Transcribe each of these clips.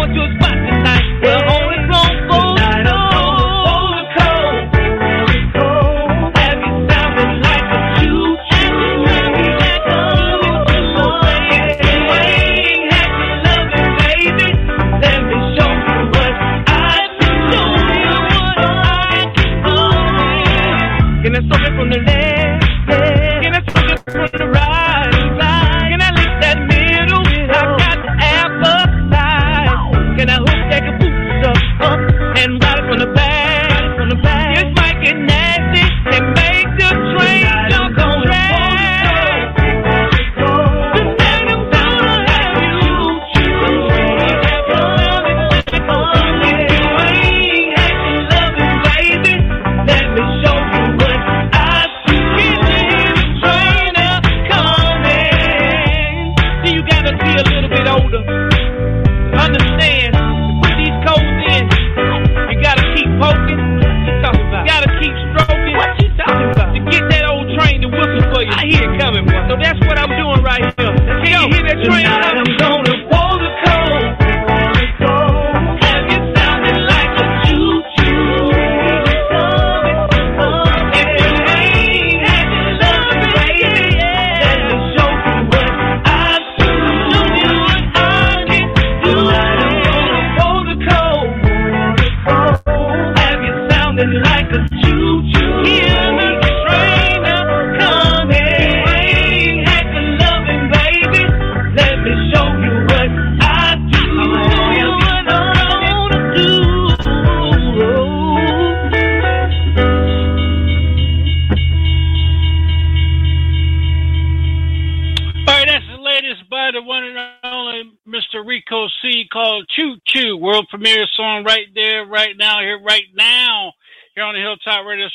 going to a spot tonight. We're holding long for the night of solar cold. Have you sounded like a shoe? And you really let the ain't had to love it, baby. Let me show you what I do. Show you what I do. Can I stop it from the left? Can I stop it from the right?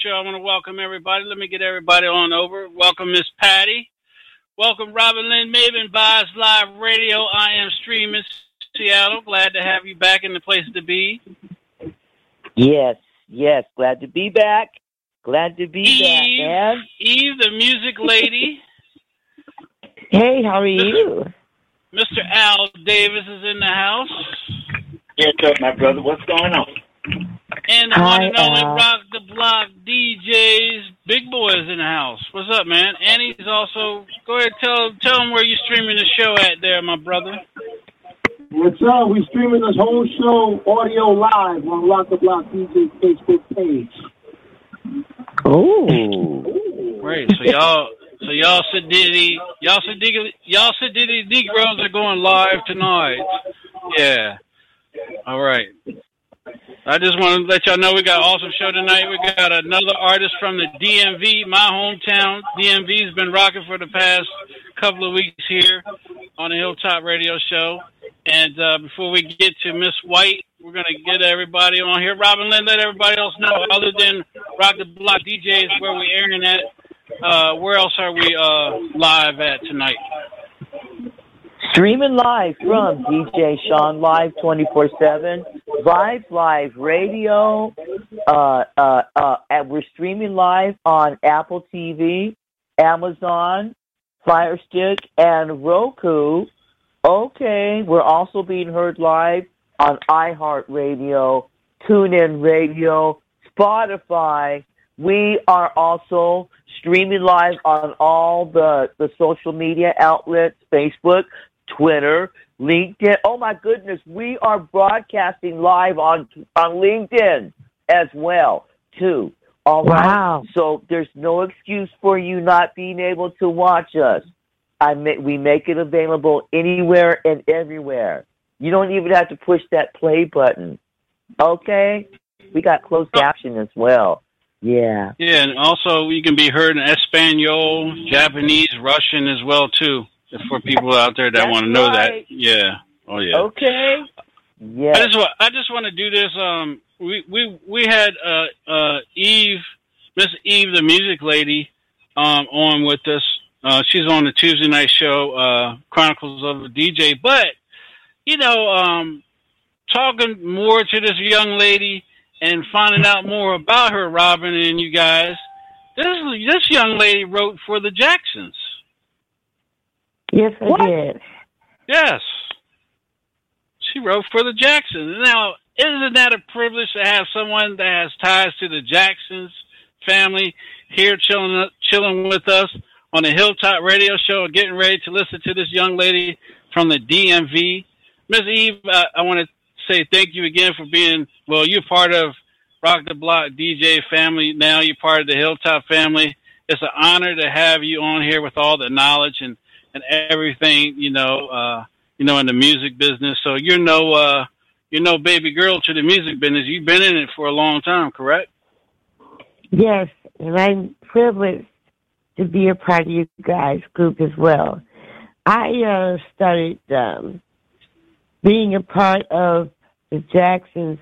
I want to welcome everybody. Let me get everybody on over. Welcome, Miss Patty. Welcome, Robin Lynn Maven, Vibes Live Radio. I am streaming Seattle. Glad to have you back in the place to be. Yes. Glad to be back. Eve, the music lady. Hey, how are you? Mr. Al Davis is in the house. Yeah, my brother. What's going on? And the one and only Rock the Block DJs, Big Boy is in the house. What's up, man? And he's also, go ahead, tell him where you're streaming the show at there, my brother. What's up? We're streaming this whole show audio live on Rock the Block DJs Facebook page. Oh. Great. So y'all Negroes are going live tonight. Yeah. All right. I just want to let y'all know we got an awesome show tonight. We got another artist from the DMV, my hometown. DMV's been rocking for the past couple of weeks here on the Hilltop Radio Show. And before we get to Miss White, we're going to get everybody on here. Robin Lynn, let everybody else know, other than Rock the Block DJs, where we're airing at, where else are we live at tonight? Streaming live from DJ Sean Live 24/7, Vibes Live Radio. And we're streaming live on Apple TV, Amazon Firestick, and Roku. Okay, we're also being heard live on iHeartRadio, TuneIn Radio, Spotify. We are also streaming live on all the social media outlets, Facebook, Twitter, LinkedIn. Oh, my goodness. We are broadcasting live on LinkedIn as well, too. All right. Wow. So there's no excuse for you not being able to watch us. We make it available anywhere and everywhere. You don't even have to push that play button. Okay? We got closed caption as well. Yeah. Yeah, and also you can be heard in Espanol, Japanese, Russian as well, too. For people out there that want to know that. Yeah. Oh, yeah. Okay. Yeah. I just want to do this. We had Eve, Miss Eve, the music lady, on with us. She's on the Tuesday night show, Chronicles of a DJ. But, you know, talking more to this young lady and finding out more about her, Robin and you guys, this young lady wrote for the Jacksons. Yes, I did. Yes. she wrote for the Jacksons. Now, isn't that a privilege to have someone that has ties to the Jacksons family here chilling with us on the Hilltop Radio Show, getting ready to listen to this young lady from the DMV. Ms. Eve, I want to say thank you again for being, well, you're part of Rock the Block DJ family now. You're part of the Hilltop family. It's an honor to have you on here with all the knowledge and everything, in the music business. So you're no baby girl to the music business. You've been in it for a long time, correct? Yes, and I'm privileged to be a part of you guys' group as well. I started being a part of the Jacksons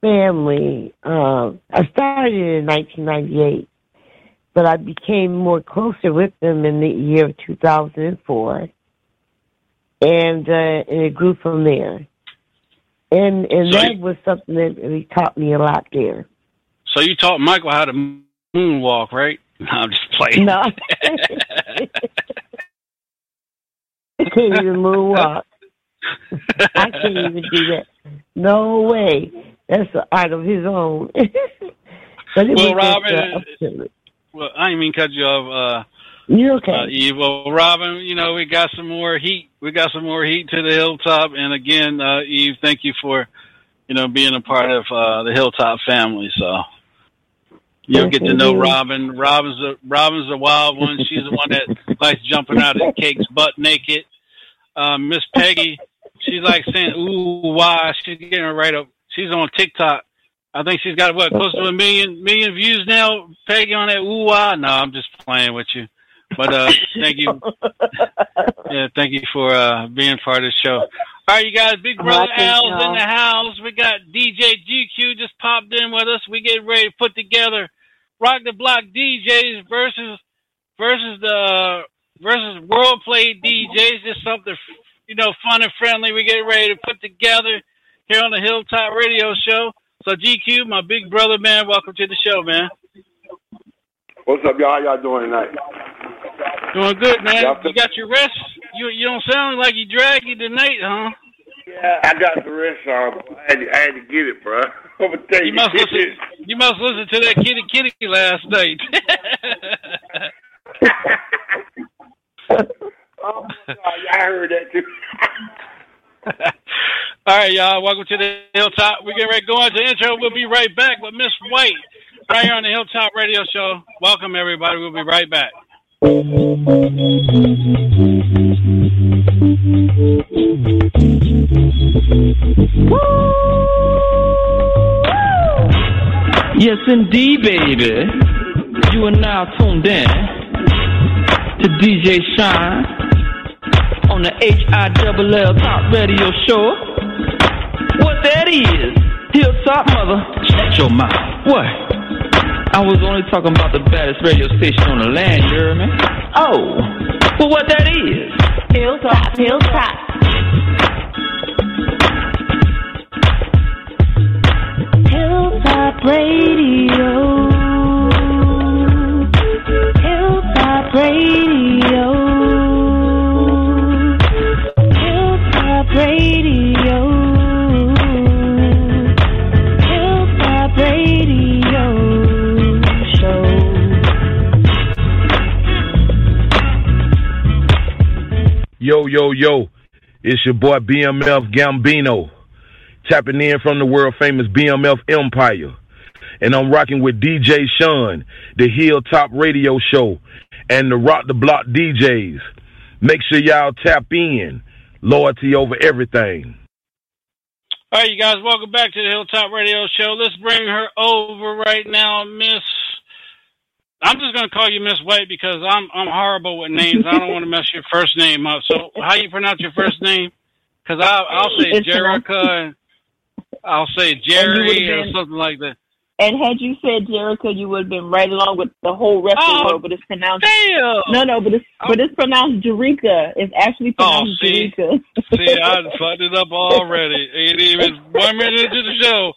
family. I started in 1998, but I became more closer with them in the year of 2004, and it grew from there. And that was something that really taught me a lot there. So you taught Michael how to moonwalk, right? No, I'm just playing. No. I can't even moonwalk. I can't even do that. No way. That's an art of his own. Well, I didn't mean to cut you off. You're okay. Well, Robin, we got some more heat. We got some more heat to the Hilltop. And again, Eve, thank you for, being a part of the Hilltop family. So you'll get to know Robin. Robin's a wild one. She's the one that likes jumping out of cakes butt naked. Miss Peggy, she's like saying, ooh, why? She's getting right up. She's on TikTok. I think she's got, close to a million views now, Peggy, on that ooh, why? No, I'm just playing with you. But thank you. Yeah, thank you for being part of the show. All right, you guys, Big Brother Al's in the house. We got DJ GQ just popped in with us. We get ready to put together Rock the Block DJs versus World Play DJs. Just something, fun and friendly. We get ready to put together here on the Hilltop Radio Show. So GQ, my big brother, man, welcome to the show, man. What's up, y'all? How y'all doing tonight? Doing good, man. You got your rest? You don't sound like you draggy tonight, huh? Yeah, I got the rest on. I had to get it, bro. I'm gonna tell you. You must listen to that kitty last night. Oh, sorry, I heard that too. All right, y'all. Welcome to the Hilltop. We're getting ready to go into the intro. We'll be right back with Miss White right here on the Hilltop Radio Show. Welcome, everybody. We'll be right back. Yes, indeed, baby. You are now tuned in to DJ Shine on the HILL Top Radio Show. What that is, Hilltop mother, shut your mouth. What? I was only talking about the baddest radio station on the land, you hear me? Oh, well, what that is? Hilltop, Hilltop. Hilltop Radio. Hilltop Radio. Hilltop Radio. Hilltop Radio. Yo, it's your boy BMF Gambino, tapping in from the world-famous BMF Empire, and I'm rocking with DJ Sean, the Hilltop Radio Show, and the Rock the Block DJs. Make sure y'all tap in. Loyalty over everything. All right, you guys, welcome back to the Hilltop Radio Show. Let's bring her over right now, Miss... I'm just going to call you Miss White because I'm horrible with names. I don't want to mess your first name up. So how you pronounce your first name? Because I'll say Jerika. I'll say Jerry or something like that. And had you said Jerika, you would have been right along with the whole rest of the world. But it's pronounced. Damn. No, but it's pronounced Jerika. It's actually pronounced Jerika. See, I fucked it up already. Ain't even 1 minute into the show.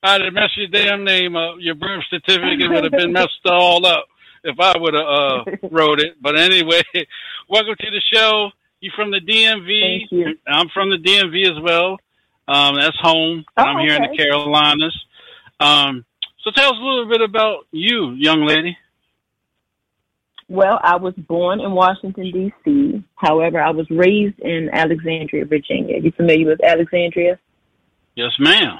I'd have messed your damn name up. Your birth certificate would have been messed all up if I would have wrote it. But anyway, welcome to the show. You from the DMV? Thank you. I'm from the DMV as well. That's home. Oh, I'm here in the Carolinas. So tell us a little bit about you, young lady. Well, I was born in Washington, D.C. However, I was raised in Alexandria, Virginia. You familiar with Alexandria? Yes, ma'am.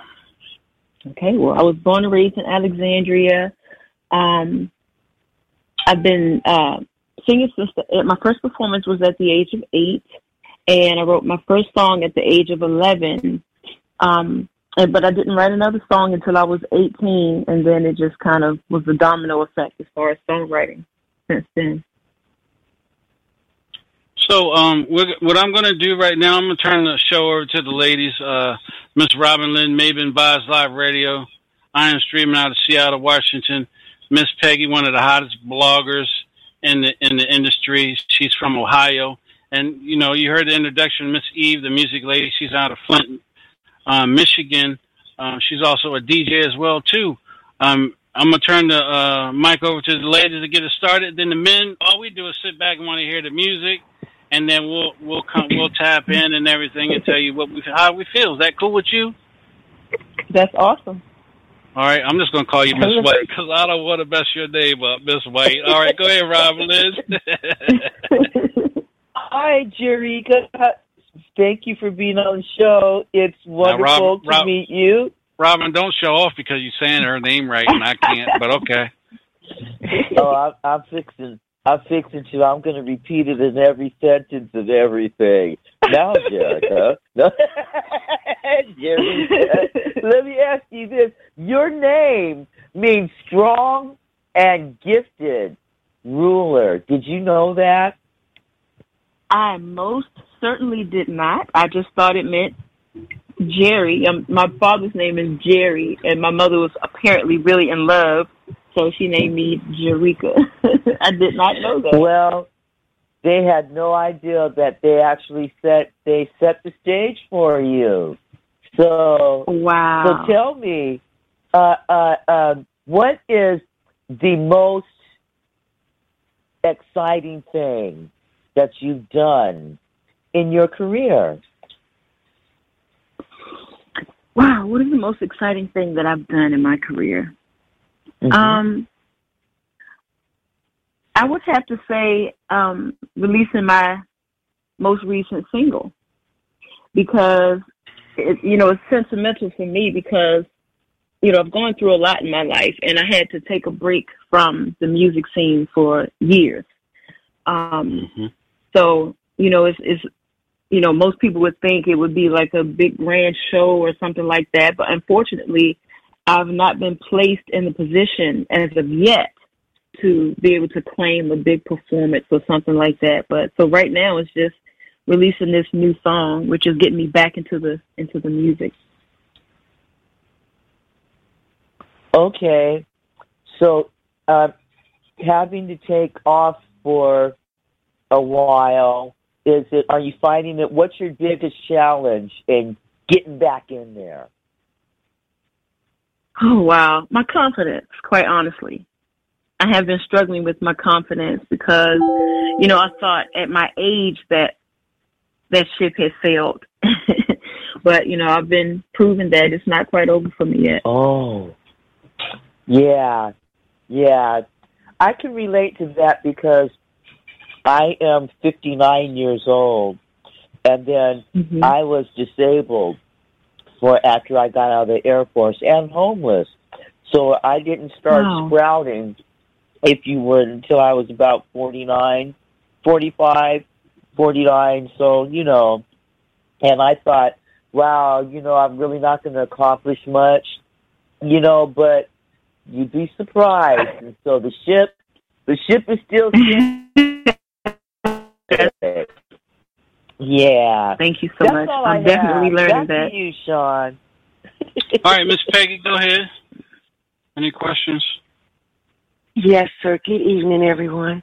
Okay, well, I was born and raised in Alexandria. I've been singing since my first performance was at the age of 8, and I wrote my first song at the age of 11. But I didn't write another song until I was 18, and then it just kind of was a domino effect as far as songwriting since then. So what I'm going to do right now, I'm going to turn the show over to the ladies. Miss Robin Lynn Maven, Vibes Live Radio. I am streaming out of Seattle, Washington. Miss Peggy, one of the hottest bloggers in the industry. She's from Ohio. And, you know, you heard the introduction, Miss Eve, the music lady. She's out of Flint, Michigan. She's also a DJ as well, too. I'm going to turn the mic over to the ladies to get us started. Then the men, all we do is sit back and want to hear the music. And then we'll tap in and everything and tell you how we feel. Is that cool with you? That's awesome. All right, I'm just gonna call you Miss White because I don't want to mess your name up, Miss White. All right, go ahead, Robin Liz. Hi, Jerika. Thank you for being on the show. It's wonderful to meet you. Robin, don't show off because you're saying her name right, and I can't. But okay. Oh, I'm fixing. I'm fixing to. I'm going to repeat it in every sentence of everything. Now, Jerika. No. Jerika, let me ask you this. Your name means strong and gifted ruler. Did you know that? I most certainly did not. I just thought it meant Jerry. My father's name is Jerry, and my mother was apparently really in love. So she named me Jerika. I did not know that. Well, they had no idea that they actually set the stage for you. So wow. So tell me, what is the most exciting thing that you've done in your career? Wow, what is the most exciting thing that I've done in my career? Mm-hmm. I would have to say releasing my most recent single because, it's sentimental for me because, I've gone through a lot in my life and I had to take a break from the music scene for years. So, it's most people would think it would be like a big grand show or something like that. But unfortunately, I've not been placed in the position as of yet to be able to claim a big performance or something like that. But so right now it's just releasing this new song, which is getting me back into the music. Okay. So having to take off for a while, are you finding that what's your biggest challenge in getting back in there? Oh, wow. My confidence, quite honestly. I have been struggling with my confidence because, I thought at my age that ship had sailed. But, I've been proving that it's not quite over for me yet. Oh, yeah. Yeah. I can relate to that because I am 59 years old. And then I was disabled after I got out of the Air Force and homeless. So I didn't start sprouting, if you would, until I was about 49. So, and I thought, wow, I'm really not going to accomplish much, but you'd be surprised. And so the ship is still. Yeah. Thank you so much. I'm definitely learning that. Thank you, Sean. All right, Miss Peggy, go ahead. Any questions? Yes, sir. Good evening, everyone.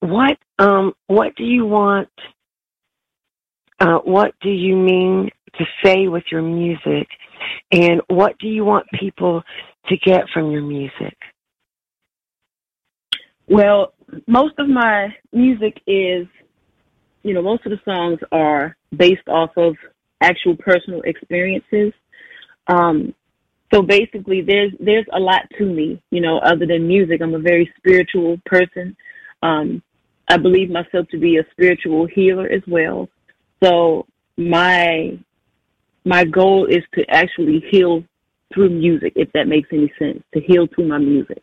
What do you want? What do you mean to say with your music, and what do you want people to get from your music? Well, most of my music is, you know, most of the songs are based off of actual personal experiences. So basically there's a lot to me, you know, other than music. I'm a very spiritual person. I believe myself to be a spiritual healer as well. So my goal is to actually heal through music, if that makes any sense, to heal through my music.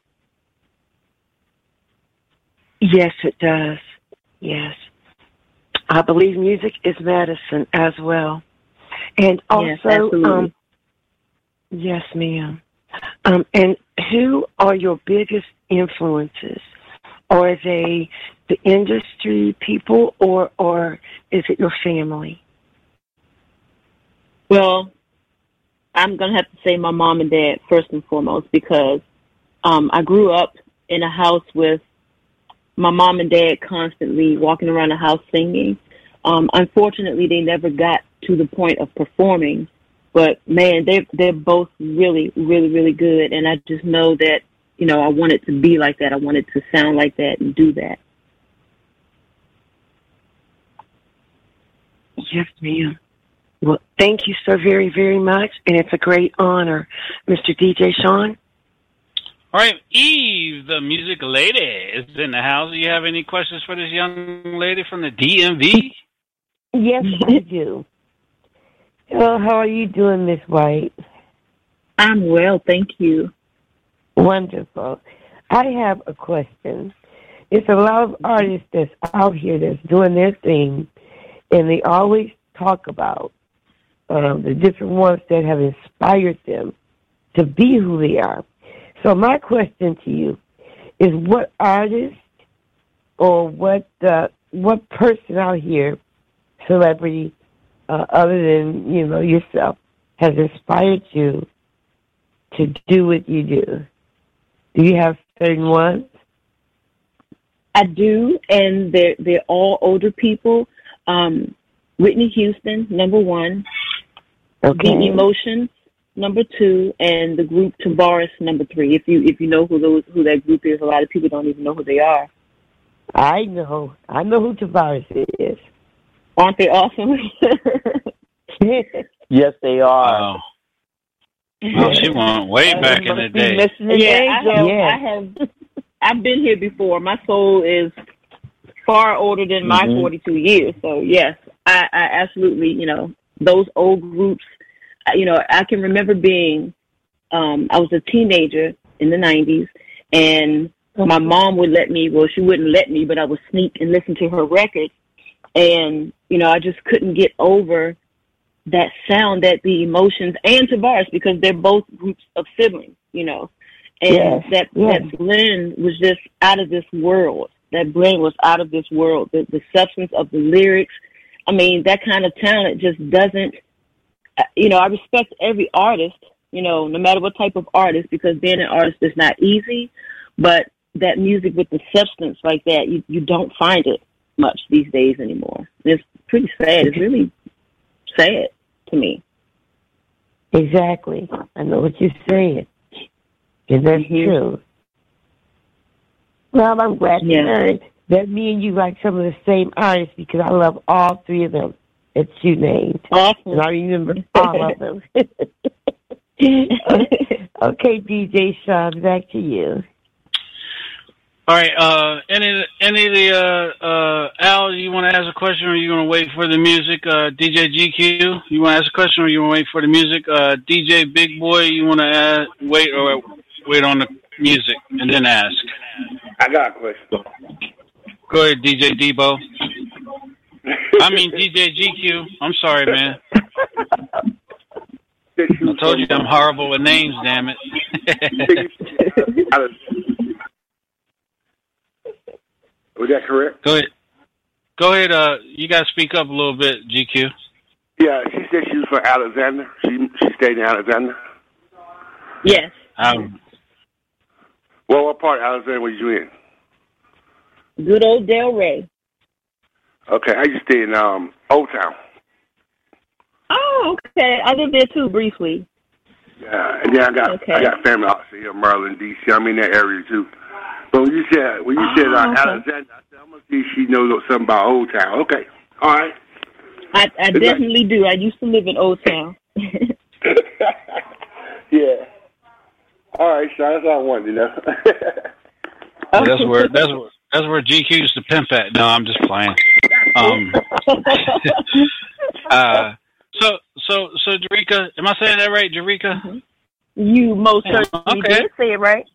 Yes, it does. Yes. I believe music is medicine as well. And also, yes, yes, ma'am. And who are your biggest influences? Are they the industry people, or is it your family? Well, I'm going to have to say my mom and dad first and foremost, because I grew up in a house with my mom and dad constantly walking around the house singing. Unfortunately, they never got to the point of performing, but man, they're both really, really, really good. And I just know that, you know, I wanted to be like that. I wanted to sound like that and do that. Yes, ma'am. Well, thank you so very, very much, and it's a great honor, Mr. DJ Sean. All right, Eve, the music lady, is in the house. Do you have any questions for this young lady from the DMV? Yes, I do. Well, how are you doing, Miss White? I'm well, thank you. Wonderful. I have a question. There's a lot of artists that's out here that's doing their thing, and they always talk about the different ones that have inspired them to be who they are. So my question to you is, what artist or what person out here, celebrity, other than, you know, yourself, has inspired you to do what you do? Do you have certain ones? I do, and they're all older people. Whitney Houston, number one. Okay. The Emotions, number two, and the group Tabaris, number three. If you know who that group is, a lot of people don't even know who they are. I know who Tabaris is. Aren't they awesome? Yes, they are. Oh. Oh, she went way back in the day. I've been here before. My soul is far older than my 42 years. So yes, I absolutely, you know, those old groups, you know, I can remember being, I was a teenager in the 90s, and my mom would let me, well, she wouldn't let me, but I would sneak and listen to her records. And, you know, I just couldn't get over that sound that the Emotions and Tabaris, because they're both groups of siblings, you know, and that blend was just out of this world. That blend was out of this world. The substance of the lyrics, I mean, that kind of talent just doesn't, you know, I respect every artist, you know, no matter what type of artist, because being an artist is not easy, but that music with the substance like that, you don't find it much these days anymore. It's pretty sad. It's really sad to me. Exactly. I know what you're saying. And that's true. Well, I'm glad to learn that me and you like some of the same artists, because I love all three of them that you named. Awesome. And I remember all of them. Okay, DJ Sean, back to you. All right. Any of the Al, you want to ask a question, or are you going to wait for the music? DJ GQ, you want to ask a question, or you want to wait for the music? DJ Big Boy, you want to wait or wait on the music and then ask? I got a question. Go ahead, DJ Debo. I mean, DJ GQ. I'm sorry, man. I told you I'm horrible with names, damn it. Was that correct? Go ahead. You got to speak up a little bit, GQ. Yeah, she said she was from Alexander. She stayed in Alexander. Yes. Well, what part of Alexander were you in? Good old Delray. Okay, I used to stay in Old Town. Oh, okay. I lived there too briefly. Yeah, and then I got family out here in Maryland, D.C. I'm in that area too. So when you said Alexander, I said, I'm going to see if she knows something about Old Town. Okay. All right. I definitely do. I used to live in Old Town. Yeah. All right, Sean, that's all I wanted to know. That's where GQ used to pimp at. No, I'm just playing. So Jerika, am I saying that right, Jerika? Mm-hmm. You most certainly did say it right.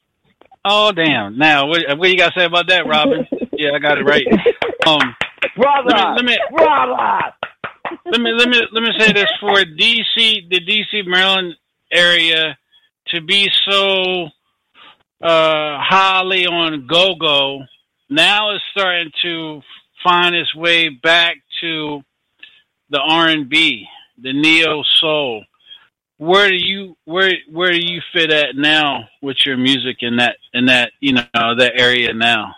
Oh, damn. Now, what do you got to say about that, Robin? Yeah, I got it right. Let me say this for the DC Maryland area to be so highly on go-go. Now it's starting to find its way back to the R&B, the neo soul. Where do you fit at now with your music in that that area now?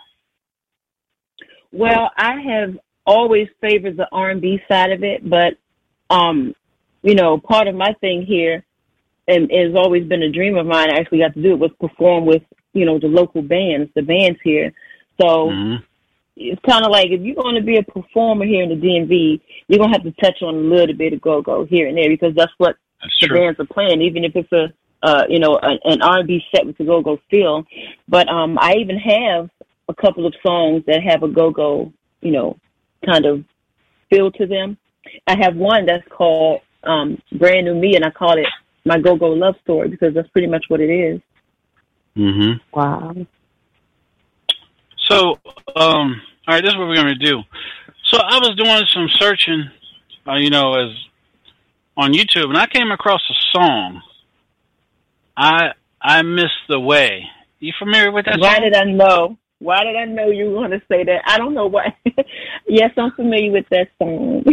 Well, I have always favored the R&B side of it, but part of my thing here, and it's always been a dream of mine. I actually got to do it, was perform with the local bands, the bands here. So it's kind of like if you're going to be a performer here in the DMV, you're going to have to touch on a little bit of go-go here and there because that's what the bands are playing, even if it's a an R&B set with the go-go feel. But I even have a couple of songs that have a go-go kind of feel to them. I have one that's called Brand New Me, and I call it my go-go love story because that's pretty much what it is. Mm-hmm. Wow. So, all right, this is what we're going to do. So I was doing some searching, as on YouTube, and I came across a song. I Missed the Way. You familiar with that song? Why did I know you were going to say that? I don't know why. Yes, I'm familiar with that song.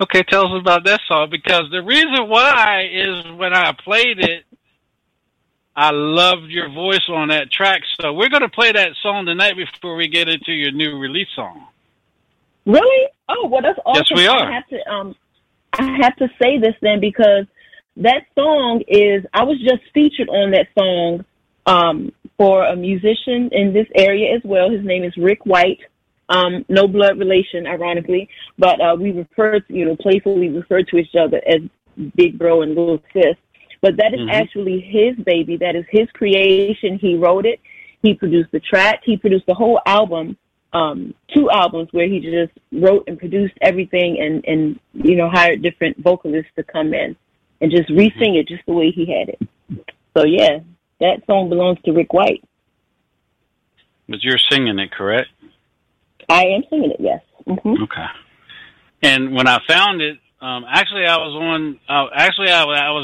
Okay, tell us about that song, because the reason why is when I played it, I loved your voice on that track. So we're going to play that song tonight before we get into your new release song. Really? Oh, well, that's awesome. Yes, we are. I have to say this then, because that song I was just featured on that song for a musician in this area as well. His name is Rick White. No blood relation, ironically, but we refer to, playfully refer to each other as Big Bro and Little Sis. But that is actually his baby. That is his creation. He wrote it. He produced the track. He produced the whole album, 2 albums where he just wrote and produced everything and hired different vocalists to come in and just re-sing it just the way he had it. So, yeah, that song belongs to Rick White. But you're singing it, correct? I am singing it, yes. Mm-hmm. Okay. And when I found it, I was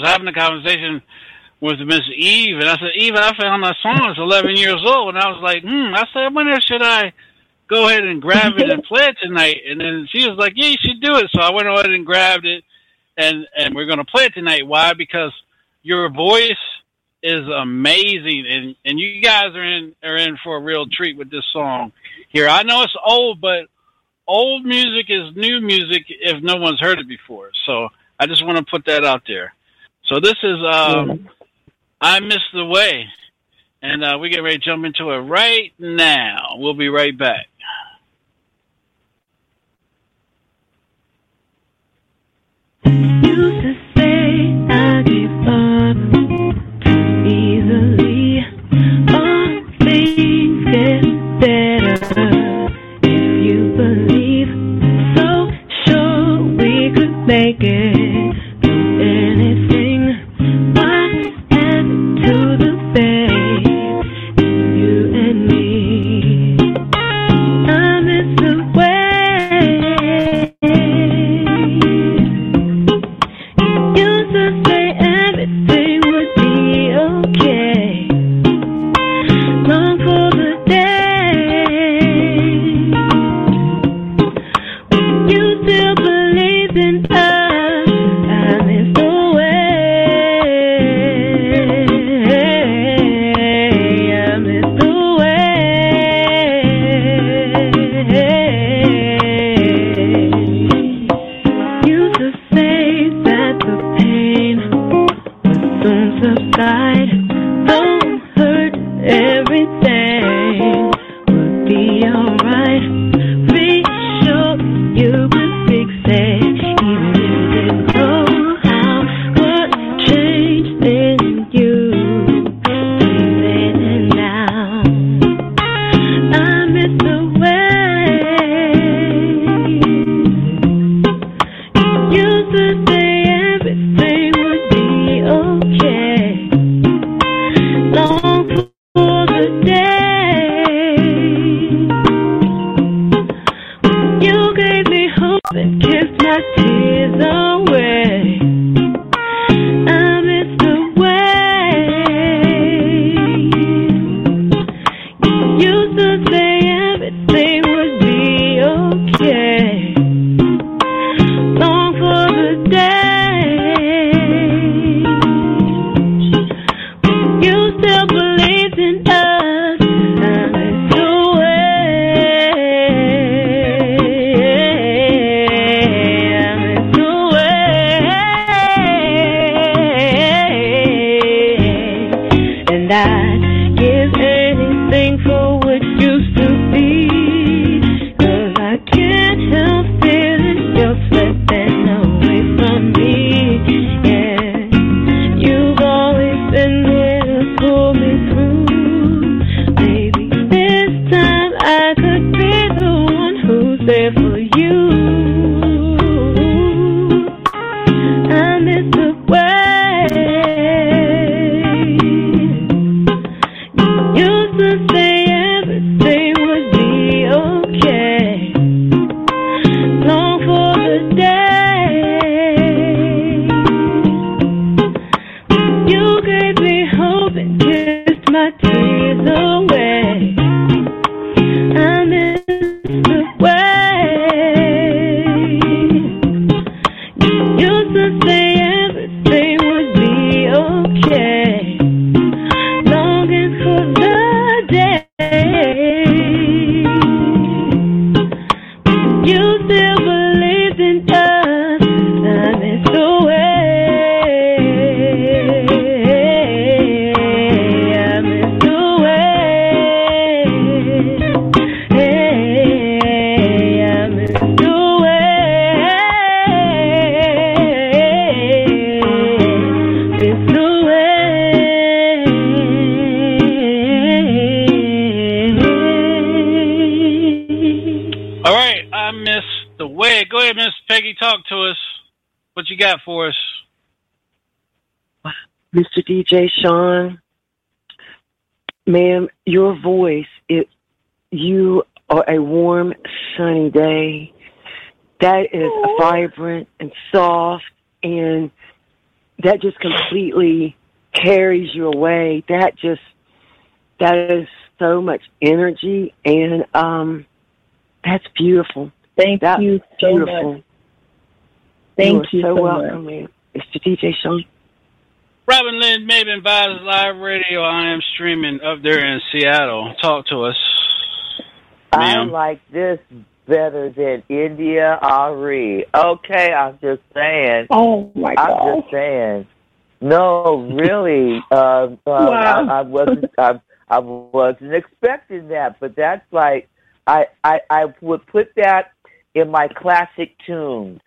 having a conversation with Miss Eve, and I said, Eve, I found that song. It's 11 years old. And I was like, I said, I wonder should I go ahead and grab it and play it tonight? And then she was like, yeah, you should do it. So I went ahead and grabbed it, and we're going to play it tonight. Why? Because your voice is amazing, and you guys are in for a real treat with this song here. I know it's old, but old music is new music if no one's heard it before. So I just want to put that out there. So this is I Miss the Way, and we get ready to jump into it right now. We'll be right back. Used to say I give up too easily on things get better. If you believe, so sure we could make it through anything. What happened to the faith in you and me? Mr. DJ Sean, ma'am, your voice, you are a warm, sunny day. That is vibrant and soft, and that just completely carries you away. That is so much energy, and that's beautiful. Thank you so much. Thank you so much. Ma'am. Mr. DJ Sean. Robin Lynn Maven via live radio. I am streaming up there in Seattle. Talk to us, ma'am. I like this better than India Ari. Okay, I'm just saying. Oh, my God. I'm just saying. No, really. Wow. I wasn't expecting that, but that's like, I would put that in my classic tunes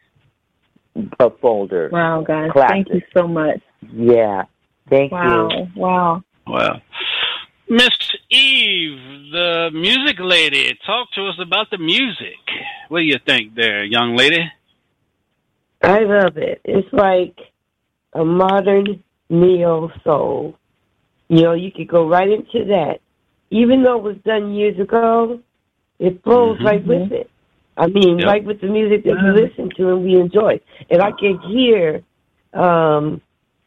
folder. Wow, guys. Classic. Thank you so much. Yeah, thank you. Wow. Miss Eve, the music lady, talk to us about the music. What do you think there, young lady? I love it. It's like a modern neo-soul. You know, you could go right into that. Even though it was done years ago, it flows right with it. I mean, right with the music that we listen to and we enjoy. And I can hear...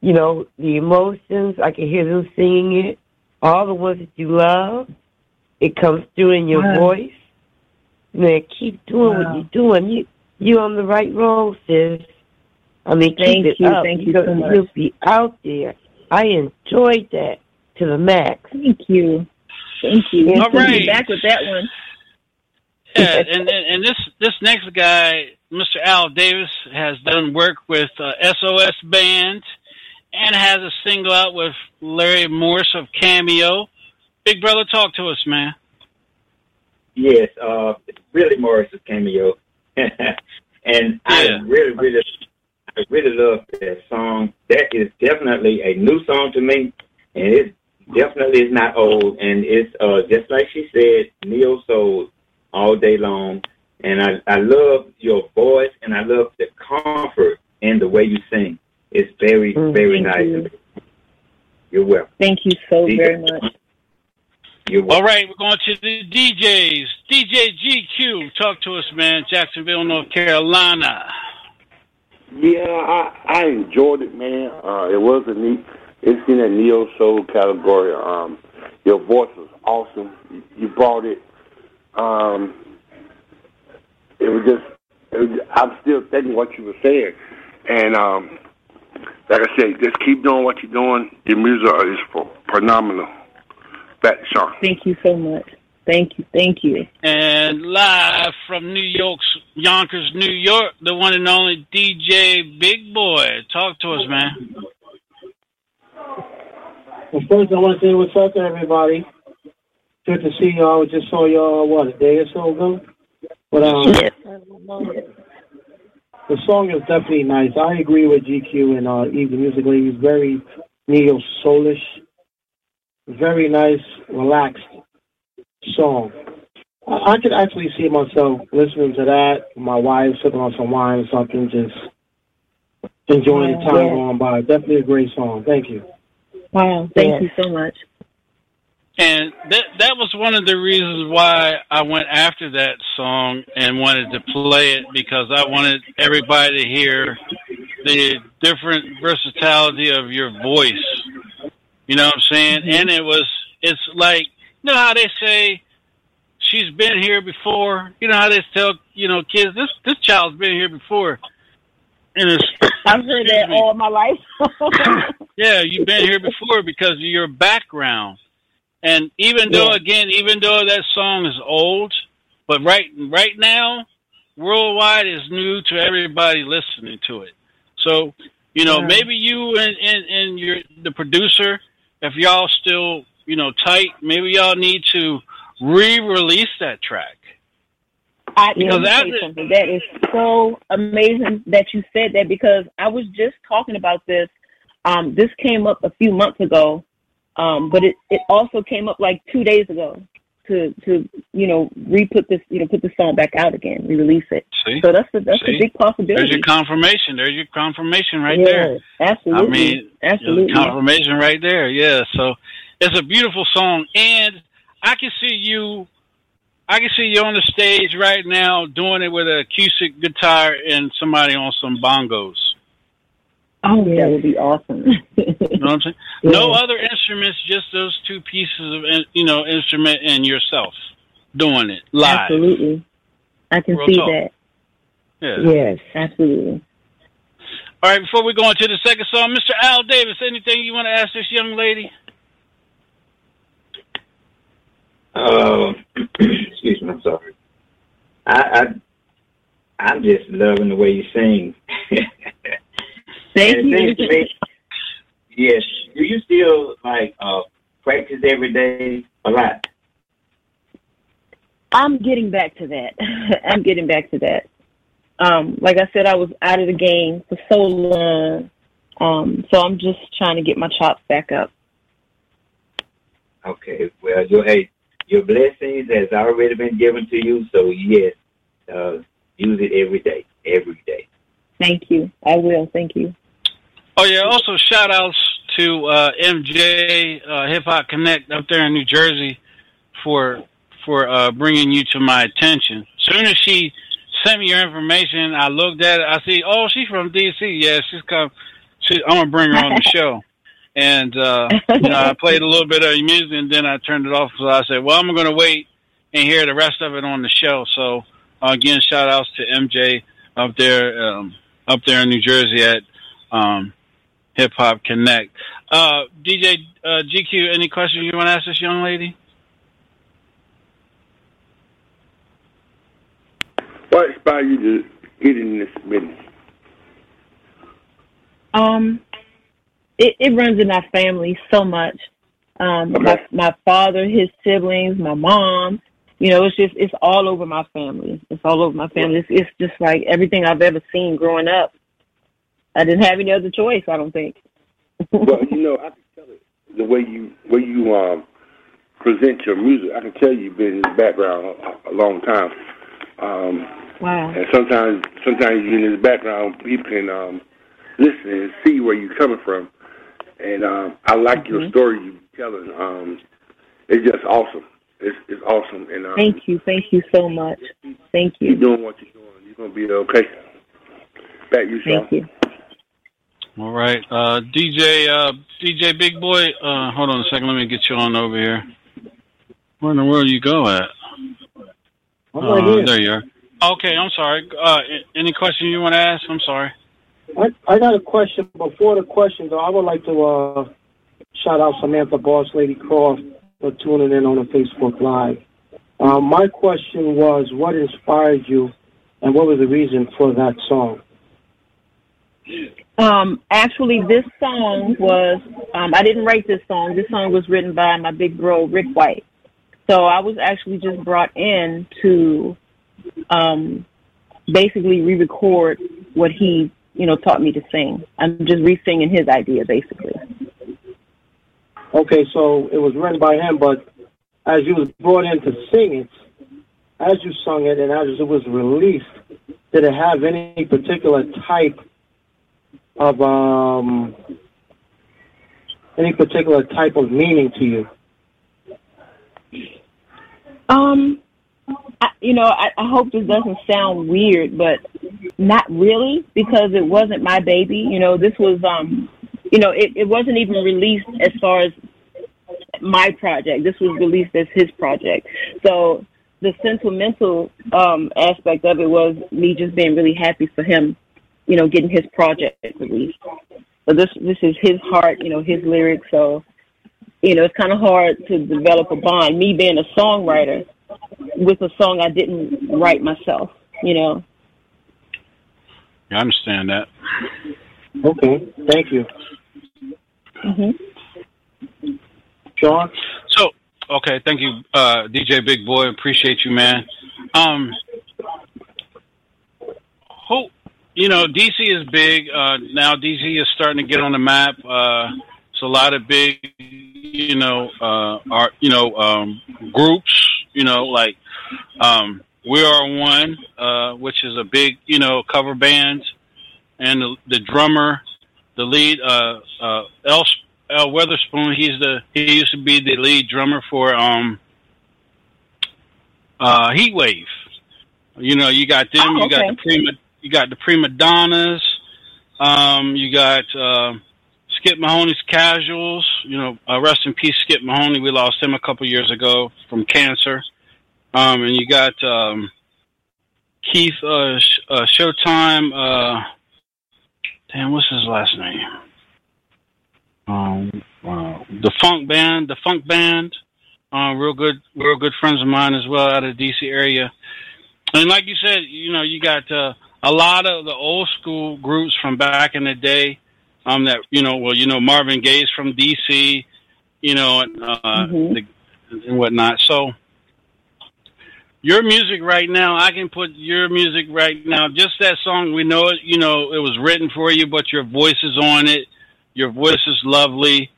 you know, the emotions, I can hear them singing it. All the ones that you love, it comes through in your voice. Man, keep doing what you're doing. You're on the right road, sis. I mean, keep it up. Thank you so much. You'll be out there. I enjoyed that to the max. Thank you. All right. Back with that one. Yeah, and this next guy, Mr. Al Davis, has done work with SOS Band. And has a single out with Larry Morris of Cameo. Big brother, talk to us, man. Yes, it's really Morris of Cameo. I really love that song. That is definitely a new song to me, and it definitely is not old. And it's just like she said, neo soul all day long. And I love your voice, and I love the comfort and the way you sing. It's very, very nice. You're welcome. Thank you so very much. You're welcome. All right, we're going to the DJs. DJ GQ, talk to us, man. Jacksonville, North Carolina. Yeah, I enjoyed it, man. It was a neat. It's in a neo soul category. Your voice was awesome. You brought it. I'm still thinking what you were saying, and like I said, just keep doing what you're doing. Your music is phenomenal. Back to Sean. Thank you so much. Thank you. And live from Yonkers, New York, the one and only DJ Big Boy. Talk to us, man. Well, first I want to say what's up to everybody. Good to see y'all. I just saw y'all, a day or so ago? But the song is definitely nice. I agree with GQ and Eve, the music lady. It's very neo-soulish. Very nice, relaxed song. I could actually see myself listening to that. My wife sipping on some wine or something, just enjoying the time going by. Definitely a great song. Thank you. Wow, thank you so much. And that was one of the reasons why I went after that song and wanted to play it, because I wanted everybody to hear the different versatility of your voice. You know what I'm saying? Mm-hmm. And it's like, you know how they say she's been here before? You know how they tell, kids, this child's been here before. And I've heard that all my life. Yeah, you've been here before because of your background. And even though that song is old, but right now, worldwide is new to everybody listening to it. So, maybe you and the producer, if y'all still, tight, maybe y'all need to re-release that track. I need to say something. That is so amazing that you said that, because I was just talking about this. This came up a few months ago. But it also came up like 2 days ago to put this song back out again, re-release it. See? So that's a big possibility. There's your confirmation. Right there. Absolutely. I mean, absolutely. Confirmation right there. Yeah. So it's a beautiful song, and I can see you on the stage right now doing it with an acoustic guitar and somebody on some bongos. Oh, yeah, that would be awesome. You know what I'm saying? Yeah. No other instruments, just those two pieces of, instrument and yourself doing it live. Absolutely. I can see that. Yeah. Yes, absolutely. All right, before we go into the second song, Mr. Al Davis, anything you want to ask this young lady? Excuse me, I'm sorry. I'm just loving the way you sing. Thank you. Yes. Do you still practice every day a lot? I'm getting back to that. Like I said, I was out of the game for so long, so I'm just trying to get my chops back up. Okay. Well, your blessings has already been given to you, so yes, use it every day. Every day. Thank you. I will. Thank you. Oh, yeah. Also, shout-outs to MJ, Hip-Hop Connect up there in New Jersey for bringing you to my attention. As soon as she sent me your information, I looked at it. I see, she's from D.C. Yeah, she's come. I'm going to bring her on the show. And, I played a little bit of your music, and then I turned it off. So I said, I'm going to wait and hear the rest of it on the show. So, again, shout-outs to MJ up there in New Jersey at Hip Hop Connect. DJ GQ, any questions you want to ask this young lady? What inspired you to get in this business? It runs in our family so much. Okay. My father, his siblings, my mom. It's all over my family. It's just like everything I've ever seen growing up. I didn't have any other choice, I don't think. Well, I can tell it the way you present your music. I can tell you've been in this background a long time. Wow. And sometimes you're in this background, people can listen and see where you're coming from. And I like your story you're telling. It's just awesome. It's awesome. And thank you so much. Thank you. You're doing what you're doing. You're gonna be okay. Back you, Sean. Thank you. All right, DJ Big Boy. Hold on a second. Let me get you on over here. Where in the world you go at? There you are. Okay, I'm sorry. Any question you want to ask? I'm sorry. I got a question. Before the question, though, I would like to shout out Samantha Boss Lady Croft for tuning in on the Facebook Live. My question was, what inspired you, and what was the reason for that song? Actually, this song was, I didn't write this song. This song was written by my big bro, Rick White. So I was actually just brought in to basically re-record what he, taught me to sing. I'm just re-singing his idea, basically. Okay, so it was written by him, but as you was brought in to sing it, as you sung it, and as it was released, did it have any particular type of meaning to you? I hope this doesn't sound weird, but not really, because it wasn't my baby. This was, it wasn't even released as far as my project. This was released as his project. So the sentimental aspect of it was me just being really happy for him, getting his project released. So this is his heart, his lyrics. So, it's kind of hard to develop a bond, me being a songwriter, with a song I didn't write myself, Yeah, I understand that. Okay, thank you. Mm-hmm. Sean? So, okay, thank you, DJ Big Boy. Appreciate you, man. DC is big. Now DC is starting to get on the map. It's a lot of big, groups, We Are One, which is a big, cover band, and the drummer, the lead, El Weatherspoon. He used to be the lead drummer for Heat Wave. You got them. Oh, okay. You got the Prima Donnas. You got Skip Mahoney's Casuals. Rest in peace, Skip Mahoney. We lost him a couple years ago from cancer. And you got Keith Showtime. What's his last name? The Funk Band. Real good friends of mine as well out of the DC area. And like you said, you got a lot of the old school groups from back in the day. Marvin Gaye's from DC. Mm-hmm. And whatnot. So your music right now, I can put your music right now. Just that song, we know it. It was written for you, but your voice is on it. Your voice is lovely.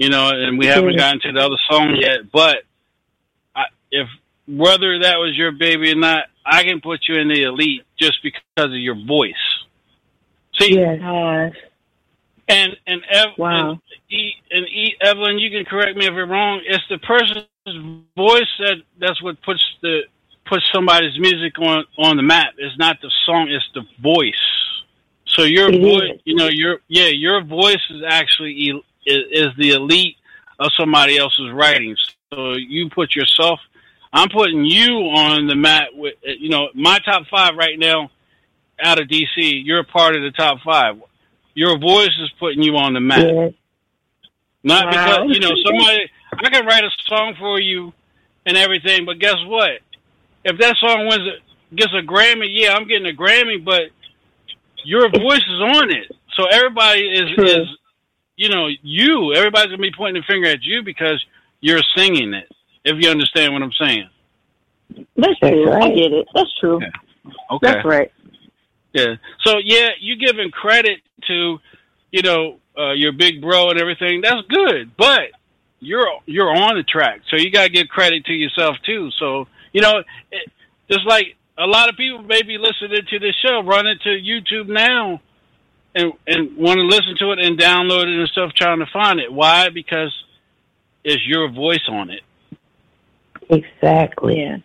And we haven't gotten to the other song yet. But whether that was your baby or not, I can put you in the elite just because of your voice. See, yeah. And Evelyn, you can correct me if I'm wrong. It's the person's voice that's what puts somebody's music on the map. It's not the song; it's the voice. So your voice, your voice is actually is the elite of somebody else's writings. So you put yourself. I'm putting you on the map with, my top five right now out of DC. You're a part of the top five. Your voice is putting you on the map. Yeah. Not because, somebody, I can write a song for you and everything, but guess what? If that song gets a Grammy, yeah, I'm getting a Grammy, but your voice is on it. So everybody is you. Everybody's going to be pointing the finger at you because you're singing it. If you understand what I'm saying. That's true. Right. I get it. That's true. Okay. That's right. Yeah. So, you're giving credit to, your big bro and everything. That's good. But you're on the track. So you got to give credit to yourself, too. So, just like a lot of people maybe listening to this show, run into YouTube now and want to listen to it and download it and stuff, trying to find it. Why? Because it's your voice on it. Exactly. Yeah.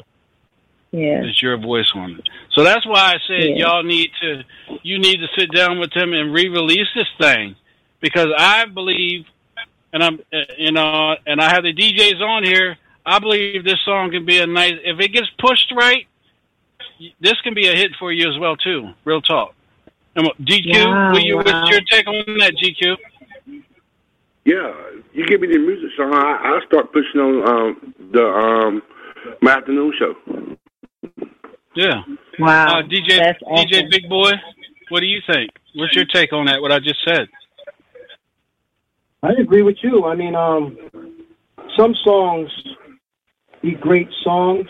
Yeah. It's your voice on it. So that's why I said y'all need to, you need to sit down with them and re-release this thing, because I believe, and I'm, you know, and I have the DJs on here. I believe this song can be a nice, if it gets pushed right, this can be a hit for you as well too. Real talk. And GQ, what's your take on that, GQ? Yeah, you give me the music, so I'll start pushing on my afternoon show. Yeah. Wow. DJ Big Boy, what do you think? What's your take on that, what I just said? I agree with you. I mean, some songs be great songs,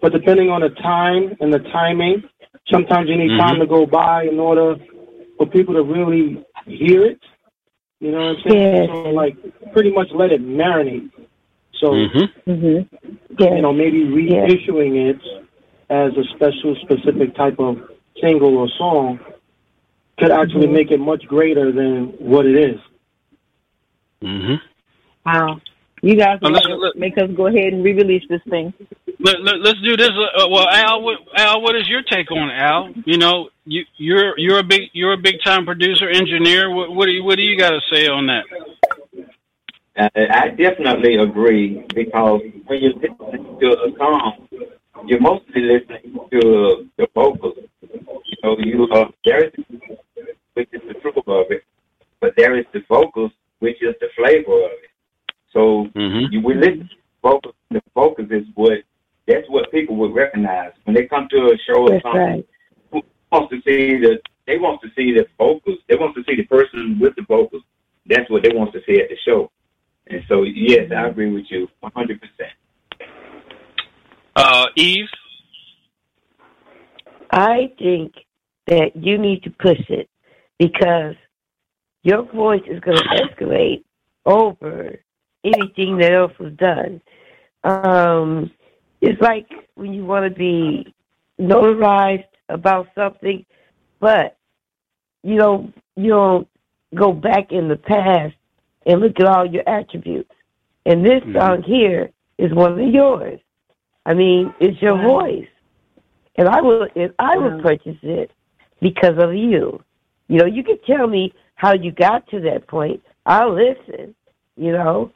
but depending on the time and the timing, sometimes you need time to go by in order for people to really hear it. You know what I'm saying? So, like, pretty much let it marinate. So, you know, maybe reissuing it as a special, specific type of single or song could actually make it much greater than what it is. Wow. You guys make us go ahead and re-release this thing. Let's do this. Well, Al, what is your take on it, Al? You know, you're a big time producer, engineer. What do you got to say on that? I definitely agree, because when you're listening to a song, you're mostly listening to the vocals. You know, there is, which is the truth of it, but there is the vocals, which is the flavor of it. So we listen to vocals, and the vocals is that's what people would recognize when they come to a show or something. Right. They want to see the vocals. They want to see the person with the vocals. That's what they want to see at the show. And so, yes, I agree with you 100%. Eve? I think that you need to push it, because your voice is going to escalate over anything that else was done. It's like when you want to be notarized about something, but you don't go back in the past and look at all your attributes. And this song here is one of yours. I mean, it's your voice. And I would purchase it because of you. You know, you can tell me how you got to that point. I'll listen, you know.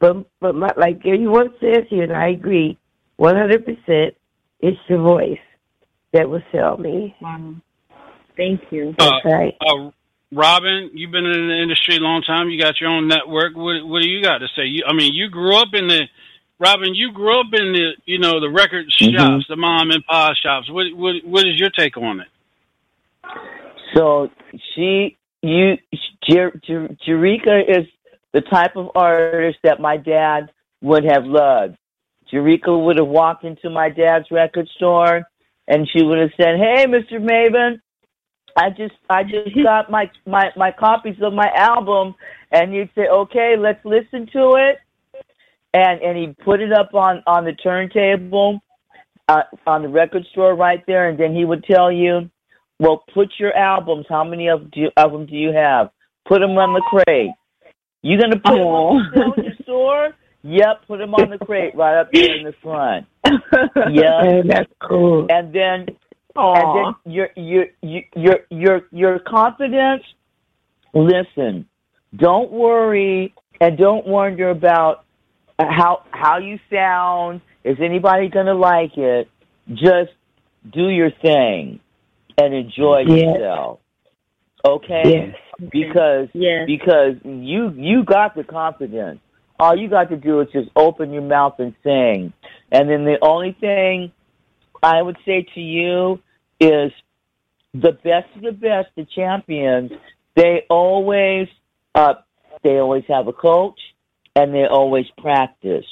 But like everyone says here, and I agree 100%, it's your voice that will sell me. Wow. Thank you. That's right. Robin, you've been in the industry a long time. You got your own network. What do you got to say? You grew up in the the record shops, the mom and pop shops. What is your take on it? So Jerika is the type of artist that my dad would have loved. Jerika would have walked into my dad's record store and she would have said, "Hey, Mr. Maven, I just got my copies of my album." And he'd say, "Okay, let's listen to it." And he'd put it up on the turntable, on the record store right there. And then he would tell you, "Well, put your albums. How many of them do you have? Put them on the crate. You gonna put them on the store? Yep, put them on the crate right up there in the front. Yeah, that's cool. And then, your confidence. Listen, don't worry and don't wonder about how you sound. Is anybody gonna like it? Just do your thing and enjoy yourself. Okay." Yes. Because you got the confidence. All you got to do is just open your mouth and sing. And then the only thing I would say to you is the champions, they always have a coach and they always practice.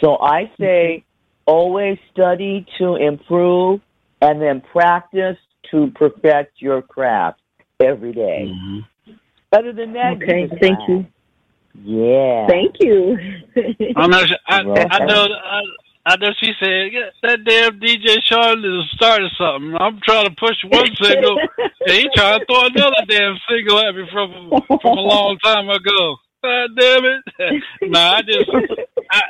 So I say always study to improve and then practice to perfect your craft every day. Other than that, thank you. Yeah, thank you. I know she said that damn DJ Sean is started something. I'm trying to push one single, and he trying to throw another damn single at me from a long time ago. God damn it! No, I just I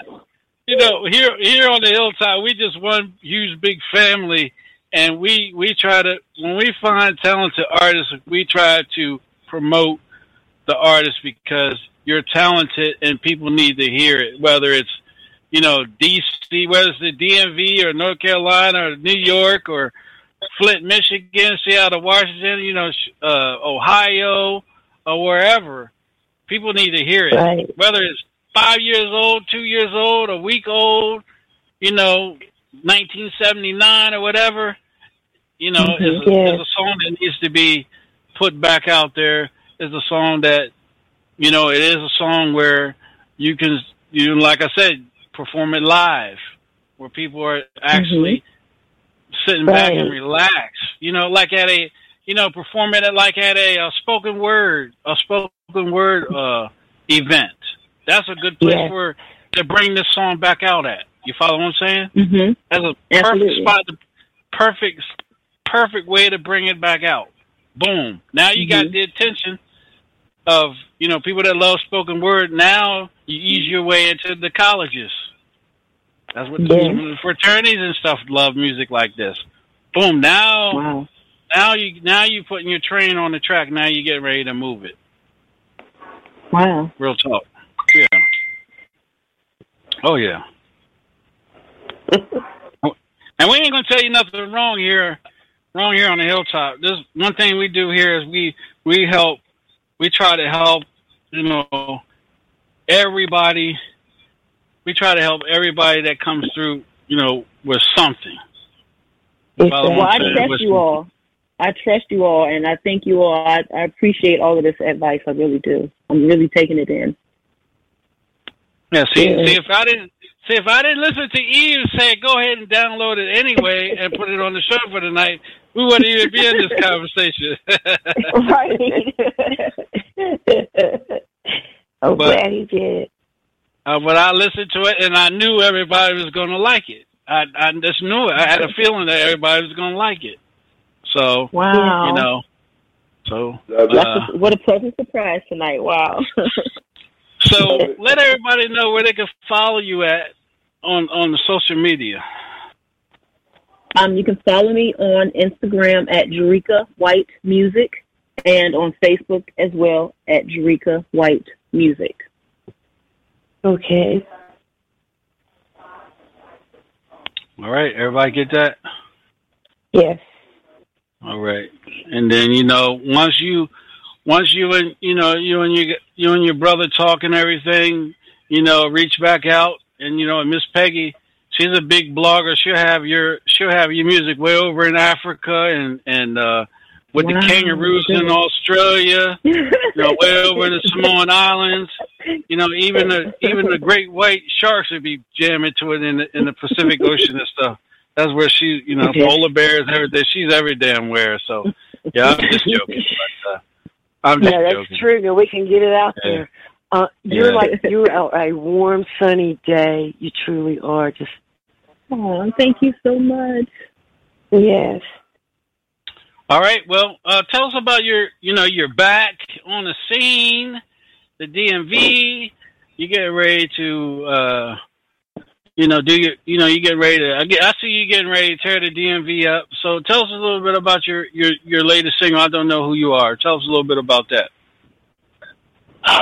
You know, here on the Hilltop, we just one huge big family, and we try to, when we find talented artists, we try to promote the artist because you're talented and people need to hear it, whether it's, you know, D.C., whether it's the DMV or North Carolina or New York or Flint, Michigan, Seattle, Washington, you know, Ohio or wherever. People need to hear it, right. Whether it's 5 years old, 2 years old, a week old, you know, 1979 or whatever, you know, is a song that needs to be put back out there. Is a song that, you know, it is a song where you can, you like I said, perform it live, where people are actually sitting back and relax. You know, like at a, you know, performing it like at a spoken word event. That's a good place for to bring this song back out at. You follow what I'm saying? Mm-hmm. That's a perfect spot, to, perfect way to bring it back out. Boom! Now you got the attention of, you know, people that love spoken word. Now you ease your way into the colleges. That's what the fraternities and stuff love music like this. Boom! Now, now you putting your train on the track. Now you getting ready to move it. Wow! Real talk. Yeah. Oh yeah. And we ain't gonna tell you nothing wrong here. Wrong here on the Hilltop. This one thing we do here is we help. We try to help, you know, everybody. We try to help everybody that comes through, you know, with something. Well, I trust you all. I trust you all, and I thank you all. I appreciate all of this advice. I really do. I'm really taking it in. Yeah. See if I didn't listen to Eve say, "Go ahead and download it anyway and put it on the show for tonight," we wouldn't even be in this conversation. Right. I'm glad he did. But I listened to it, and I knew everybody was going to like it. I just knew it. I had a feeling that everybody was going to like it. So, you know. So what a pleasant surprise tonight. Wow. So let everybody know where they can follow you at on the social media. You can follow me on Instagram at Jerika White Music and on Facebook as well at Jerika White Music. Okay. All right. Everybody get that? Yes. All right. And then, you know, once you and your brother talk and everything, you know, reach back out and, you know, and Miss Peggy, she's a big blogger. She'll have your music way over in Africa and with the kangaroos in Australia, you know, way over in the Samoan Islands. You know, even the great white sharks would be jamming to it in the Pacific Ocean and stuff. That's where she, you know, polar bears, everything. She's every damn where. So yeah, I'm just joking. But, that's true. No, we can get it out there. You're a warm, sunny day. You truly are. Just thank you so much. Yes. All right. Well, tell us about your back on the scene, the DMV. You get ready to you get ready to. I see you getting ready to tear the DMV up. So tell us a little bit about your latest single. I don't know who you are. Tell us a little bit about that.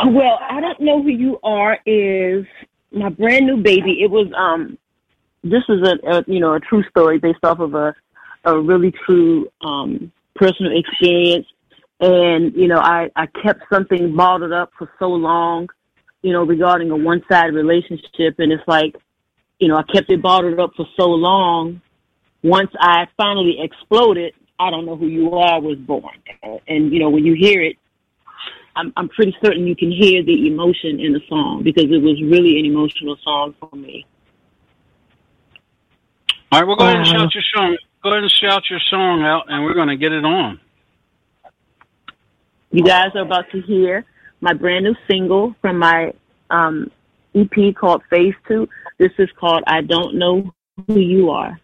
Well, I don't know who you are is my brand new baby. It was this is a true story based off of a really true personal experience, and you know I kept something bottled up for so long, you know, regarding a one-sided relationship, and it's like. You know, I kept it bottled up for so long. Once I finally exploded, I Don't Know Who You Are was born. And, you know, when you hear it, I'm pretty certain you can hear the emotion in the song because it was really an emotional song for me. All right, we'll go ahead and shout your song. Go ahead and shout your song out, and we're going to get it on. You guys are about to hear my brand new single from my EP called Phase 2. This is called I Don't Know Who You Are.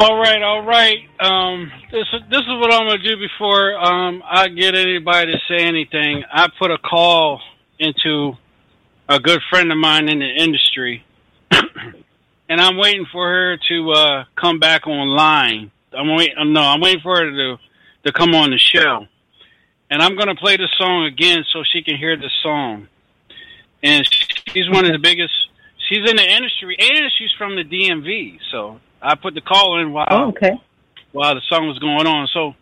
All right. This is what I'm going to do before I get anybody to say anything. I put a call into a good friend of mine in the industry, and I'm waiting for her to come back online. I'm waiting for her to come on the show. And I'm going to play the song again so she can hear the song. And she's one of the biggest. She's in the industry, and she's from the DMV, so... I put the call in while the song was going on. So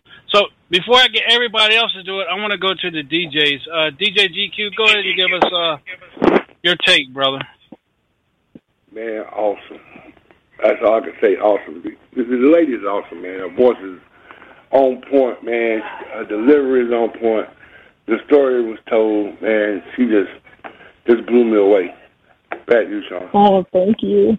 before I get everybody else to do it, I want to go to the DJs. DJ GQ, go ahead and give us your take, brother. Man, awesome. That's all I can say, awesome. The lady is awesome, man. Her voice is on point, man. Her delivery is on point. The story was told, man. She just blew me away. Back to you, Sean. Oh, thank you.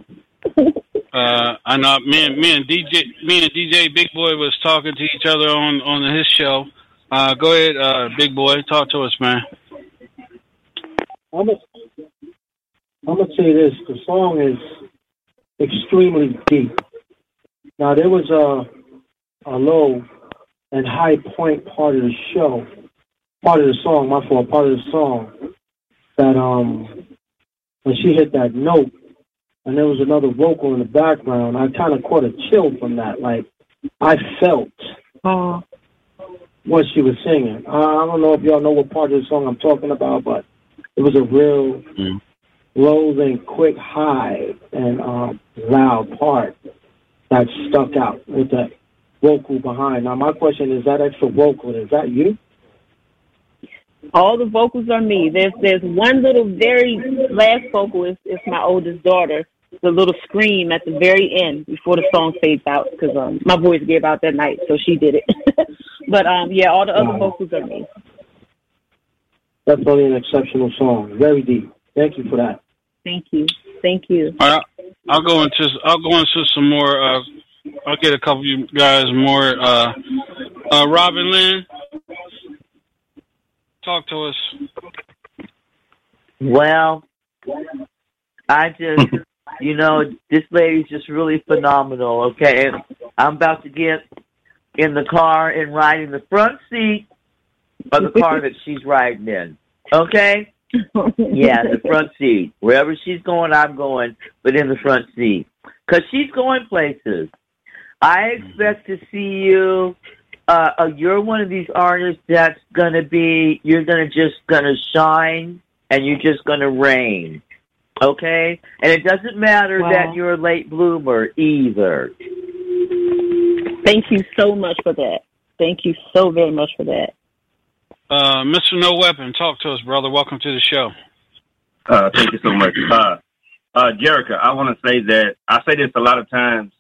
I know me and DJ Big Boy was talking to each other on his show. Go ahead, Big Boy, talk to us, man. I'm gonna say this: the song is extremely deep. Now there was a low and high point part of the song that when she hit that note. And there was another vocal in the background. I kind of caught a chill from that. Like, I felt what she was singing. I don't know if y'all know what part of the song I'm talking about, but it was a real low, then quick high, and loud part that stuck out with that vocal behind. Now, my question is, that extra vocal, is that you? All the vocals are me. There's one little very last vocal is my oldest daughter. The little scream at the very end before the song fades out, because my voice gave out that night, so she did it. But yeah, all the other vocals are me. That's really an exceptional song. Very deep. Thank you for that. Thank you. All right, I'll go into some more. I'll get a couple of you guys more. Robin Lynn. Talk to us. Well, I just, this lady's just really phenomenal, okay? And I'm about to get in the car and ride in the front seat of the car that she's riding in, okay? Yeah, the front seat. Wherever she's going, I'm going, but in the front seat. Because she's going places. I expect to see you. You're one of these artists that's gonna shine and you're just gonna reign, okay? And it doesn't matter that you're a late bloomer either. Thank you so much for that. Thank you so very much for that. Mr. No Weapon, talk to us, brother. Welcome to the show. Thank you so much, Jerika. I want to say that I say this a lot of times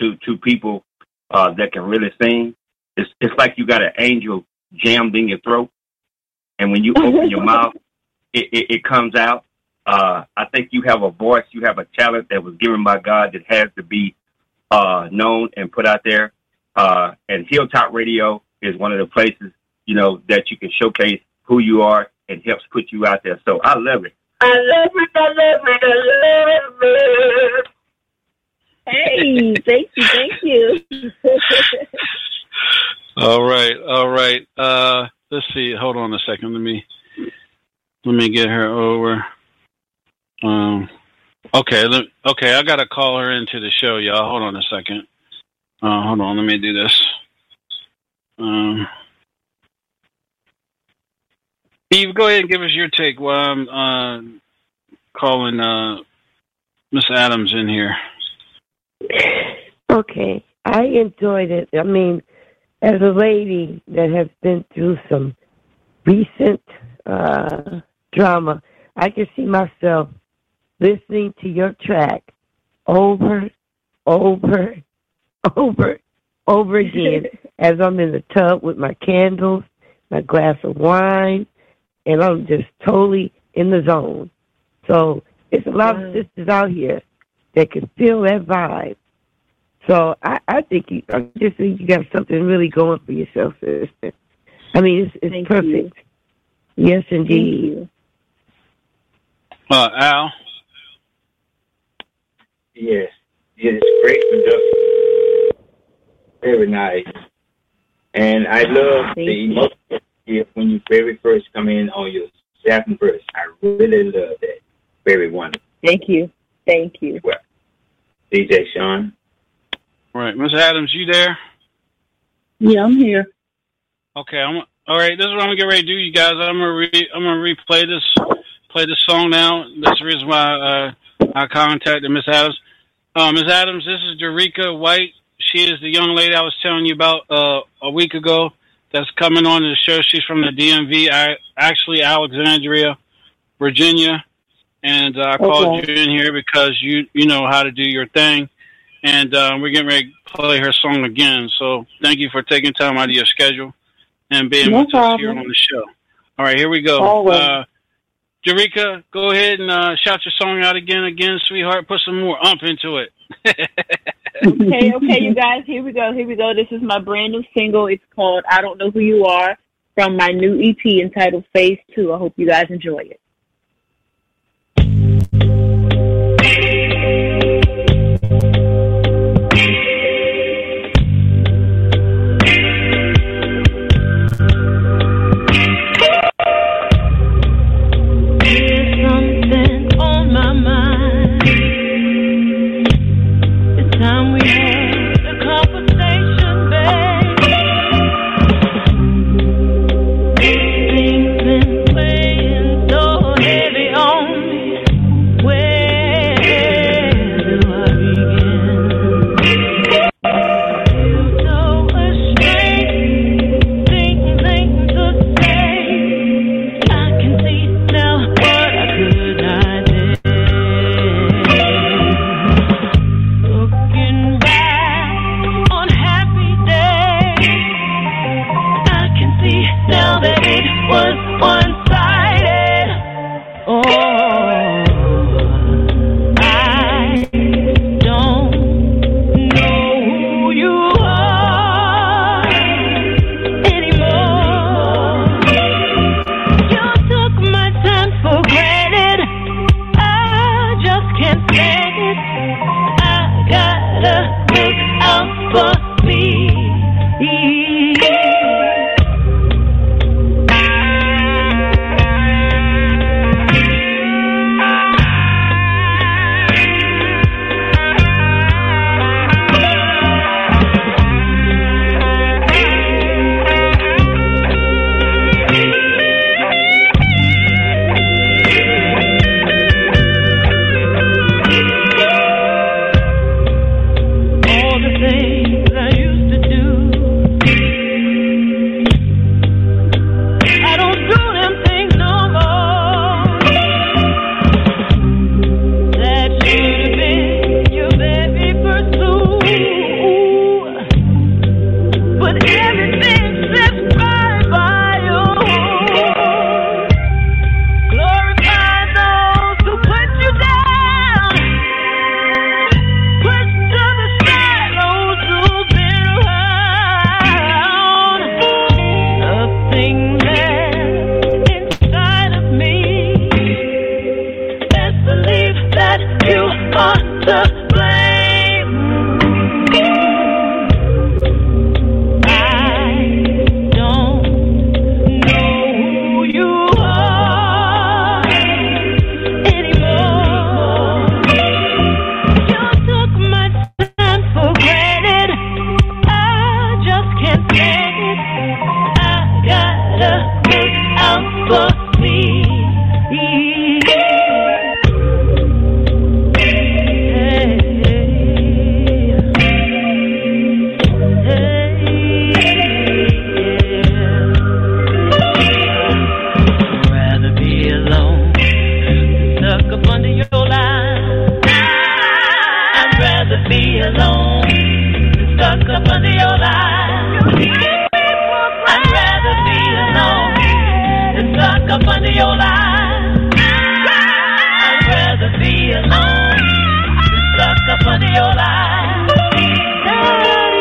to people that can really sing. It's like you got an angel jammed in your throat, and when you open your mouth, it comes out. I think you have a voice, you have a talent that was given by God that has to be known and put out there. And Hilltop Radio is one of the places, that you can showcase who you are and helps put you out there. So I love it. I love it. Hey, thank you. All right. Let's see. Hold on a second. Let me get her over. Okay. Okay. I gotta call her into the show, y'all. Hold on a second. Hold on. Let me do this. Eve, go ahead and give us your take while I'm calling Miss Adams in here. Okay. I enjoyed it. I mean, as a lady that has been through some recent drama, I can see myself listening to your track over again as I'm in the tub with my candles, my glass of wine, and I'm just totally in the zone. So it's a lot of sisters out here that can feel that vibe. So I just think you got something really going for yourself, sister. I mean, it's perfect. You. Yes, indeed. Al? Yes. Yeah, it's great production. very nice. And I love the emotion you when you very first come in on your second verse. I really love that. Very wonderful. Thank you. Thank you. Well, DJ Sean. Right. Ms. Adams, you there? Yeah, I'm here. Okay. All right. This is what I'm going to get ready to do, you guys. I'm gonna replay this song now. That's the reason why I contacted Ms. Adams. Ms. Adams, this is Jerika White. She is the young lady I was telling you about a week ago that's coming on to the show. She's from the DMV, actually Alexandria, Virginia. And I called you in here because you know how to do your thing. And we're getting ready to play her song again. So thank you for taking time out of your schedule and being with us here on the show. All right, here we go. Jerika, go ahead and shout your song out again, sweetheart. Put some more ump into it. Okay, you guys, here we go. This is my brand new single. It's called I Don't Know Who You Are from my new EP entitled Phase 2. I hope you guys enjoy it.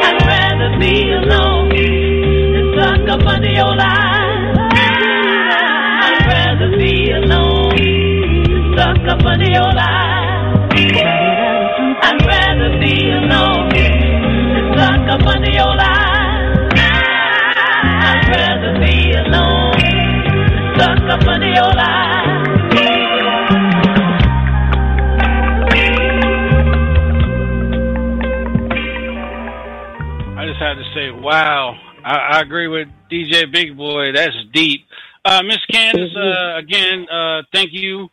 I'd rather be alone than stuck up under your life. had to say, wow, I agree with DJ Big Boy. That's deep. Miss Candace, again, thank you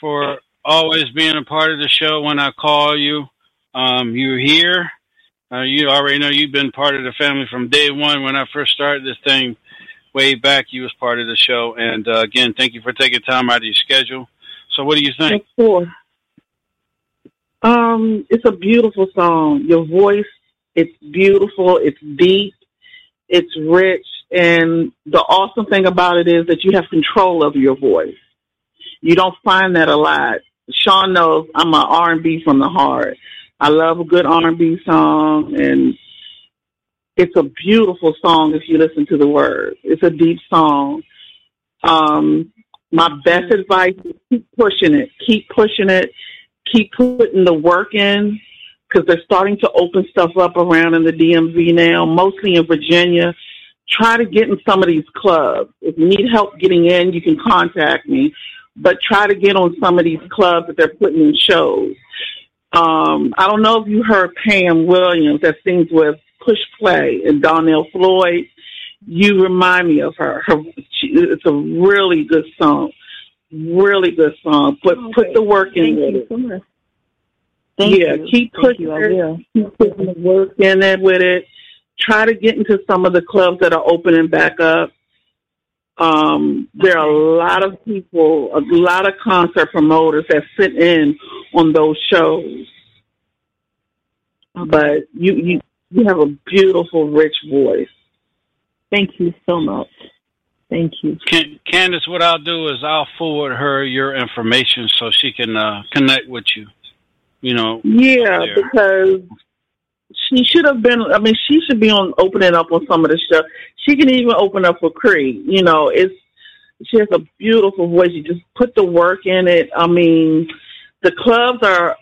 for always being a part of the show. When I call you, you're here. You already know you've been part of the family from day one. When I first started this thing way back, you was part of the show. And, again, thank you for taking time out of your schedule. So what do you think? Of course. It's a beautiful song. Your voice, it's beautiful. It's deep. It's rich. And the awesome thing about it is that you have control of your voice. You don't find that a lot. Sean knows I'm an R&B from the heart. I love a good R&B song, and it's a beautiful song if you listen to the words. It's a deep song. My best advice is keep pushing it. Keep pushing it. Keep putting the work in, because they're starting to open stuff up around in the DMV now, mostly in Virginia. Try to get in some of these clubs. If you need help getting in, you can contact me, but try to get on some of these clubs that they're putting in shows. I don't know if you heard Pam Williams that sings with Push Play and Donnell Floyd. You remind me of her. It's a really good song. Really good song. But put the work in it. Thank you. Keep pushing it. Keep putting the work in it with it. Try to get into some of the clubs that are opening back up. There are a lot of people, a lot of concert promoters that sit in on those shows. But you have a beautiful, rich voice. Thank you so much. Thank you. Candace, what I'll do is I'll forward her your information so she can connect with you. You know. Yeah, because she should have been, I mean, she should be on opening up on some of the stuff. She can even open up for Creed. You know, she has a beautiful voice. You just put the work in it. I mean, the clubs are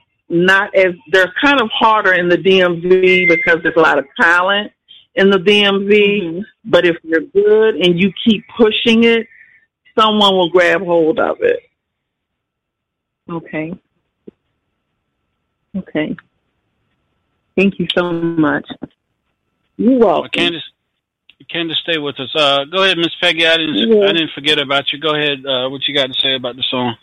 they're kind of harder in the DMV because there's a lot of talent in the DMV. Mm-hmm. But if you're good and you keep pushing it, someone will grab hold of it. Okay. Thank you so much. You're welcome. Well, Candace, stay with us. Go ahead, Miss Peggy. I didn't forget about you. Go ahead. What you got to say about the song?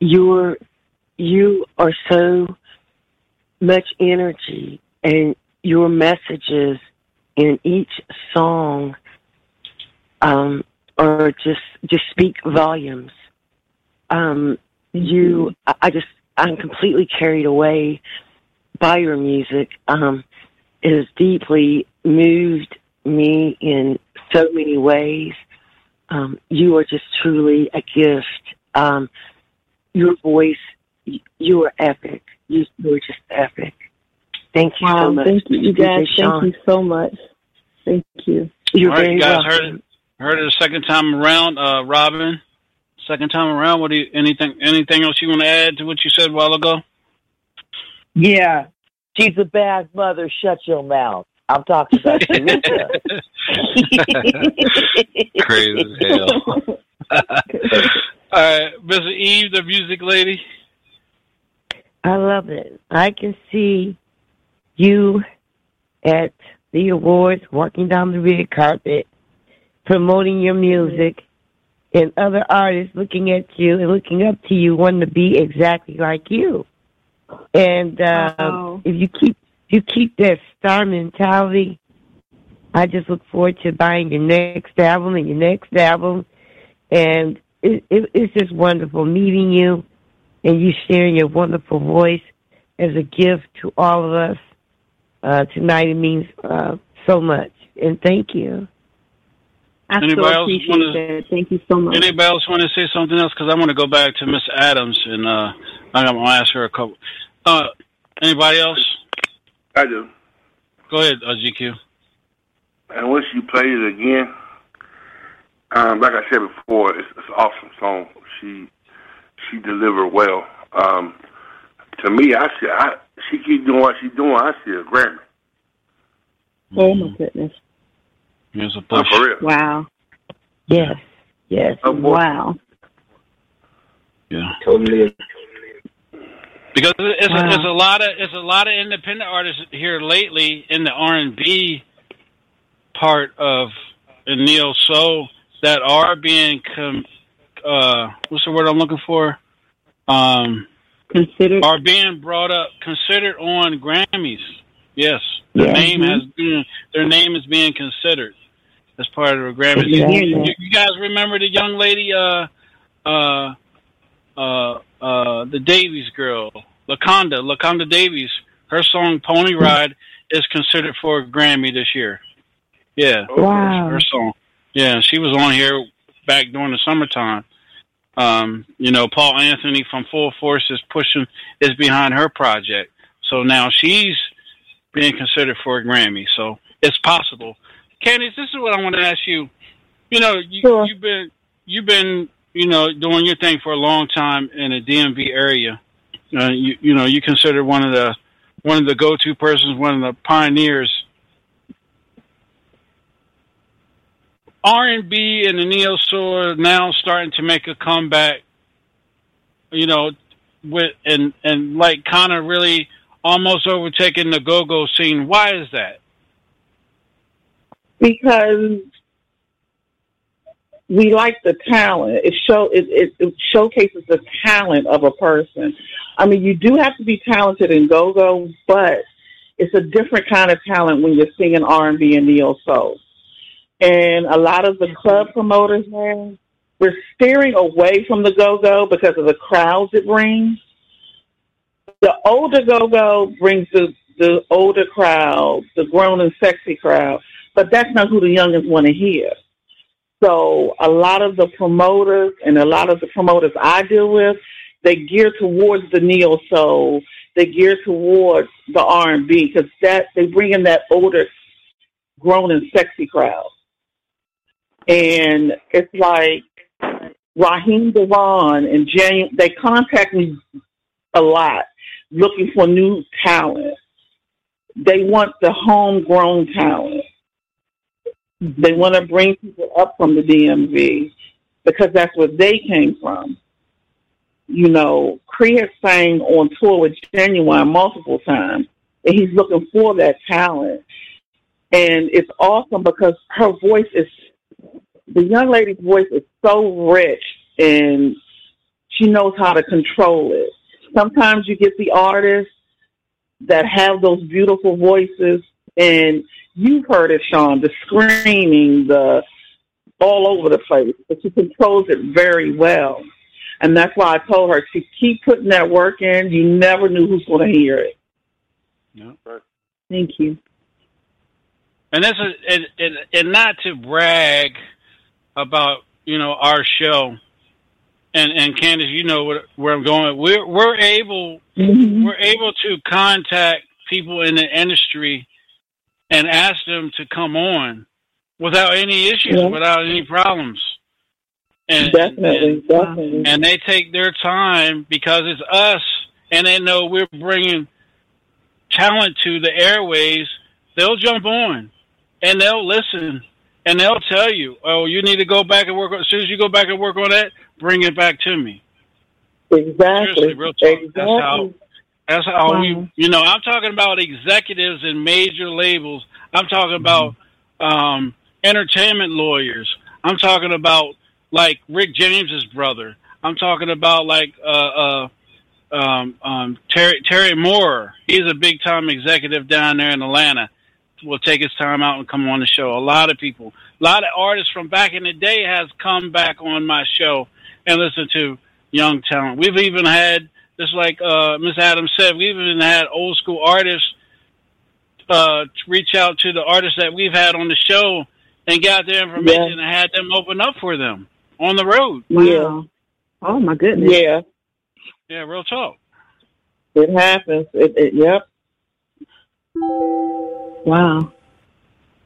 You are so much energy, and your messages in each song are just speak volumes. I'm completely carried away by your music. It has deeply moved me in so many ways. You are just truly a gift. Your voice, you are epic. You are just epic. Thank you so much. Thank you, guys. Thank you so much. Thank you. All right, you guys heard it a second time around, Robin. Second time around, what do you anything else you want to add to what you said a while ago? Yeah. She's a bad mother, shut your mouth. I'm talking about Jerika. Crazy as hell. All right, Ms. Eve, the music lady. I love it. I can see you at the awards, walking down the red carpet, promoting your music, and other artists looking at you and looking up to you, wanting to be exactly like you. And if you keep that star mentality, I just look forward to buying your next album. And it's just wonderful meeting you and you sharing your wonderful voice as a gift to all of us. Tonight it means so much. And thank you. Thank you so much. Anybody else want to say something else? Because I want to go back to Miss Adams, and I'm going to ask her a couple. Anybody else? I do. Go ahead, GQ. I wish you played it again. Like I said before, it's an awesome song. She delivered well. To me, she keeps doing what she's doing. I see a Grammy. Oh, my goodness. Here's a push. For real. Wow. Yes. Wow. Yeah. Totally. Because it's a lot of independent artists here lately in the R&B part of neo soul that are being what's the word I'm looking for? Considered, are being brought up, considered on Grammys. Yes, yeah. Their name is being considered as part of the Grammys. Yeah. You guys remember the young lady? The Davies girl, LaKonda Davies, her song Pony Ride is considered for a Grammy this year. Yeah. Wow. Her song. Yeah, she was on here back during the summertime. Paul Anthony from Full Force is behind her project. So now she's being considered for a Grammy. So it's possible. Candace, this is what I want to ask you. Sure. You've been doing your thing for a long time in the DMV area. You consider one of the go-to persons, one of the pioneers. R&B and the neo soul are now starting to make a comeback. And like kind of really almost overtaking the go-go scene. Why is that? Because we like the talent. It showcases the talent of a person. I mean, you do have to be talented in go-go, but it's a different kind of talent when you're singing R&B and neo-soul. And a lot of the club promoters now, we're steering away from the go-go because of the crowds it brings. The older go-go brings the older crowd, the grown and sexy crowd, but that's not who the youngins want to hear. So a lot of the promoters and a lot of the promoters I deal with, they gear towards the neo soul. They gear towards the R&B because they bring in that older, grown and sexy crowd. And it's like Raheem Devon and James. They contact me a lot looking for new talent. They want the homegrown talent. They want to bring people up from the DMV because that's where they came from. Kree sang on tour with Genuine multiple times, and he's looking for that talent. And it's awesome because her voice is, the young lady's voice is so rich, and she knows how to control it. Sometimes you get the artists that have those beautiful voices, and you've heard it, Sean, the screaming, the all over the place. But she controls it very well. And that's why I told her to keep putting that work in. You never knew who's going to hear it. Yeah. Thank you. And that's and not to brag about, our show. And Candace, you know where I'm going. We're able to contact people in the industry and ask them to come on without any issues, without any problems. And, definitely. And they take their time because it's us, and they know we're bringing talent to the airwaves. They'll jump on, and they'll listen, and they'll tell you, oh, you need to go back and work on. As soon as you go back and work on that, bring it back to me. Exactly. Seriously, real talk. Exactly. That's how I'm talking about executives and major labels. I'm talking about entertainment lawyers. I'm talking about like Rick James's brother. I'm talking about like Terry Moore. He's a big time executive down there in Atlanta. Will take his time out and come on the show. A lot of people, a lot of artists from back in the day has come back on my show and listen to young talent. We've even had, just like Miss Adams said, we've even had old school artists reach out to the artists that we've had on the show and got their information and had them open up for them on the road. Wow. Oh, my goodness. Yeah. Yeah, real talk. It happens. Yep. Wow.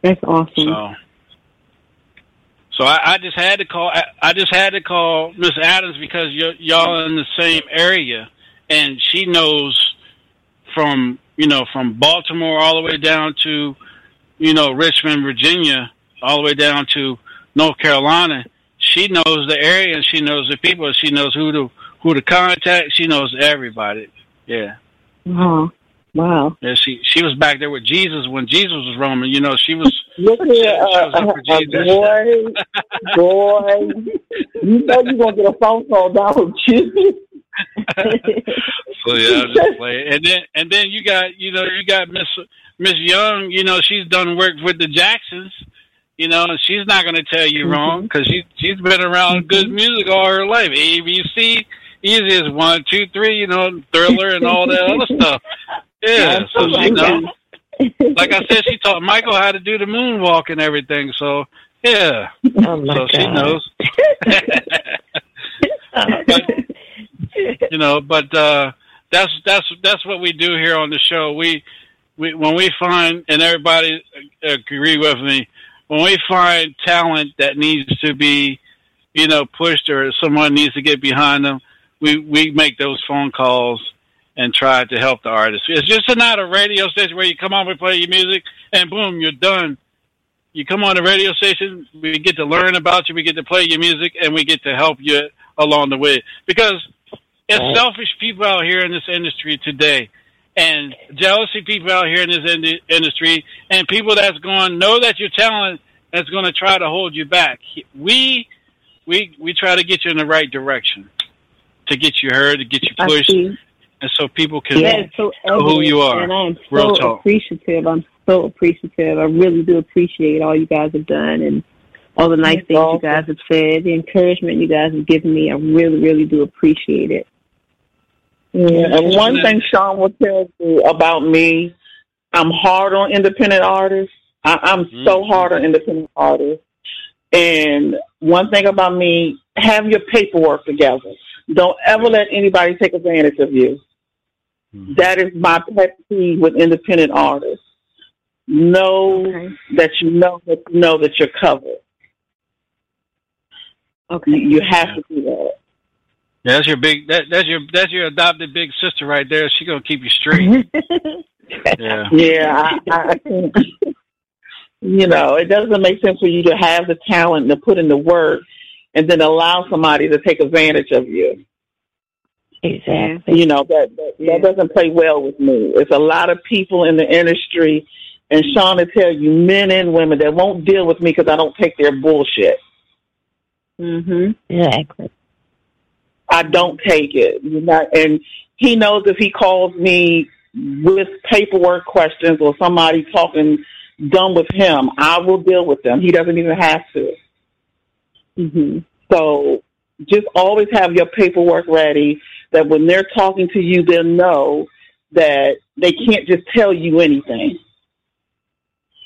That's awesome. So I just had to call. I just had to call Miss Adams because y'all are in the same area, and she knows from Baltimore all the way down to Richmond, Virginia, all the way down to North Carolina. She knows the area, and she knows the people, and she knows who to contact. She knows everybody. Yeah. Uh-huh. Wow. Yeah, she was back there with Jesus when Jesus was roaming. You know, she was. Look here, boy, you know you're gonna get a phone call down from Jesus. So yeah, I'll just play it. And then you got Miss Young. You know, she's done work with the Jacksons. You know, she's not gonna tell you wrong because she's been around good music all her life. ABC, easy as 1, 2, 3. You know, Thriller and all that other stuff. Yeah, so you know, like I said, she taught Michael how to do the moonwalk and everything. So yeah, so she knows. But, you know, but that's what we do here on the show. We when we find, and everybody agree with me, when we find talent that needs to be, you know, pushed or someone needs to get behind them, we make those phone calls and try to help the artist. It's just not a radio station where you come on, we play your music, and boom, you're done. You come on the radio station, we get to learn about you, we get to play your music, and we get to help you along the way. Because it's selfish people out here in this industry today, and jealousy people out here in this industry, and people that's going to know that your talent is going to try to hold you back. We try to get you in the right direction, to get you heard, to get you pushed. And so people can know who you are. And I'm appreciative. I'm so appreciative. I really do appreciate all you guys have done and all the nice things you guys have said, the encouragement you guys have given me. I really, really do appreciate it. Yeah. And one thing Sean will tell you about me, I'm hard on independent artists. I'm so hard on independent artists. And one thing about me, have your paperwork together. Don't ever let anybody take advantage of you. That is my pet peeve with independent artists. Know that you're covered. Okay, you have to do that. Yeah, that's your big. That's your adopted big sister right there. She's gonna keep you straight. Yeah. I think, you know, it doesn't make sense for you to have the talent to put in the work and then allow somebody to take advantage of you. Exactly. You know, that doesn't play well with me. It's a lot of people in the industry, and Sean will tell you, men and women, that won't deal with me because I don't take their bullshit. Mm-hmm. Exactly. I don't take it. And he knows if he calls me with paperwork questions or somebody talking dumb with him, I will deal with them. He doesn't even have to. Mm-hmm. So just always have your paperwork ready, that when they're talking to you, they'll know that they can't just tell you anything.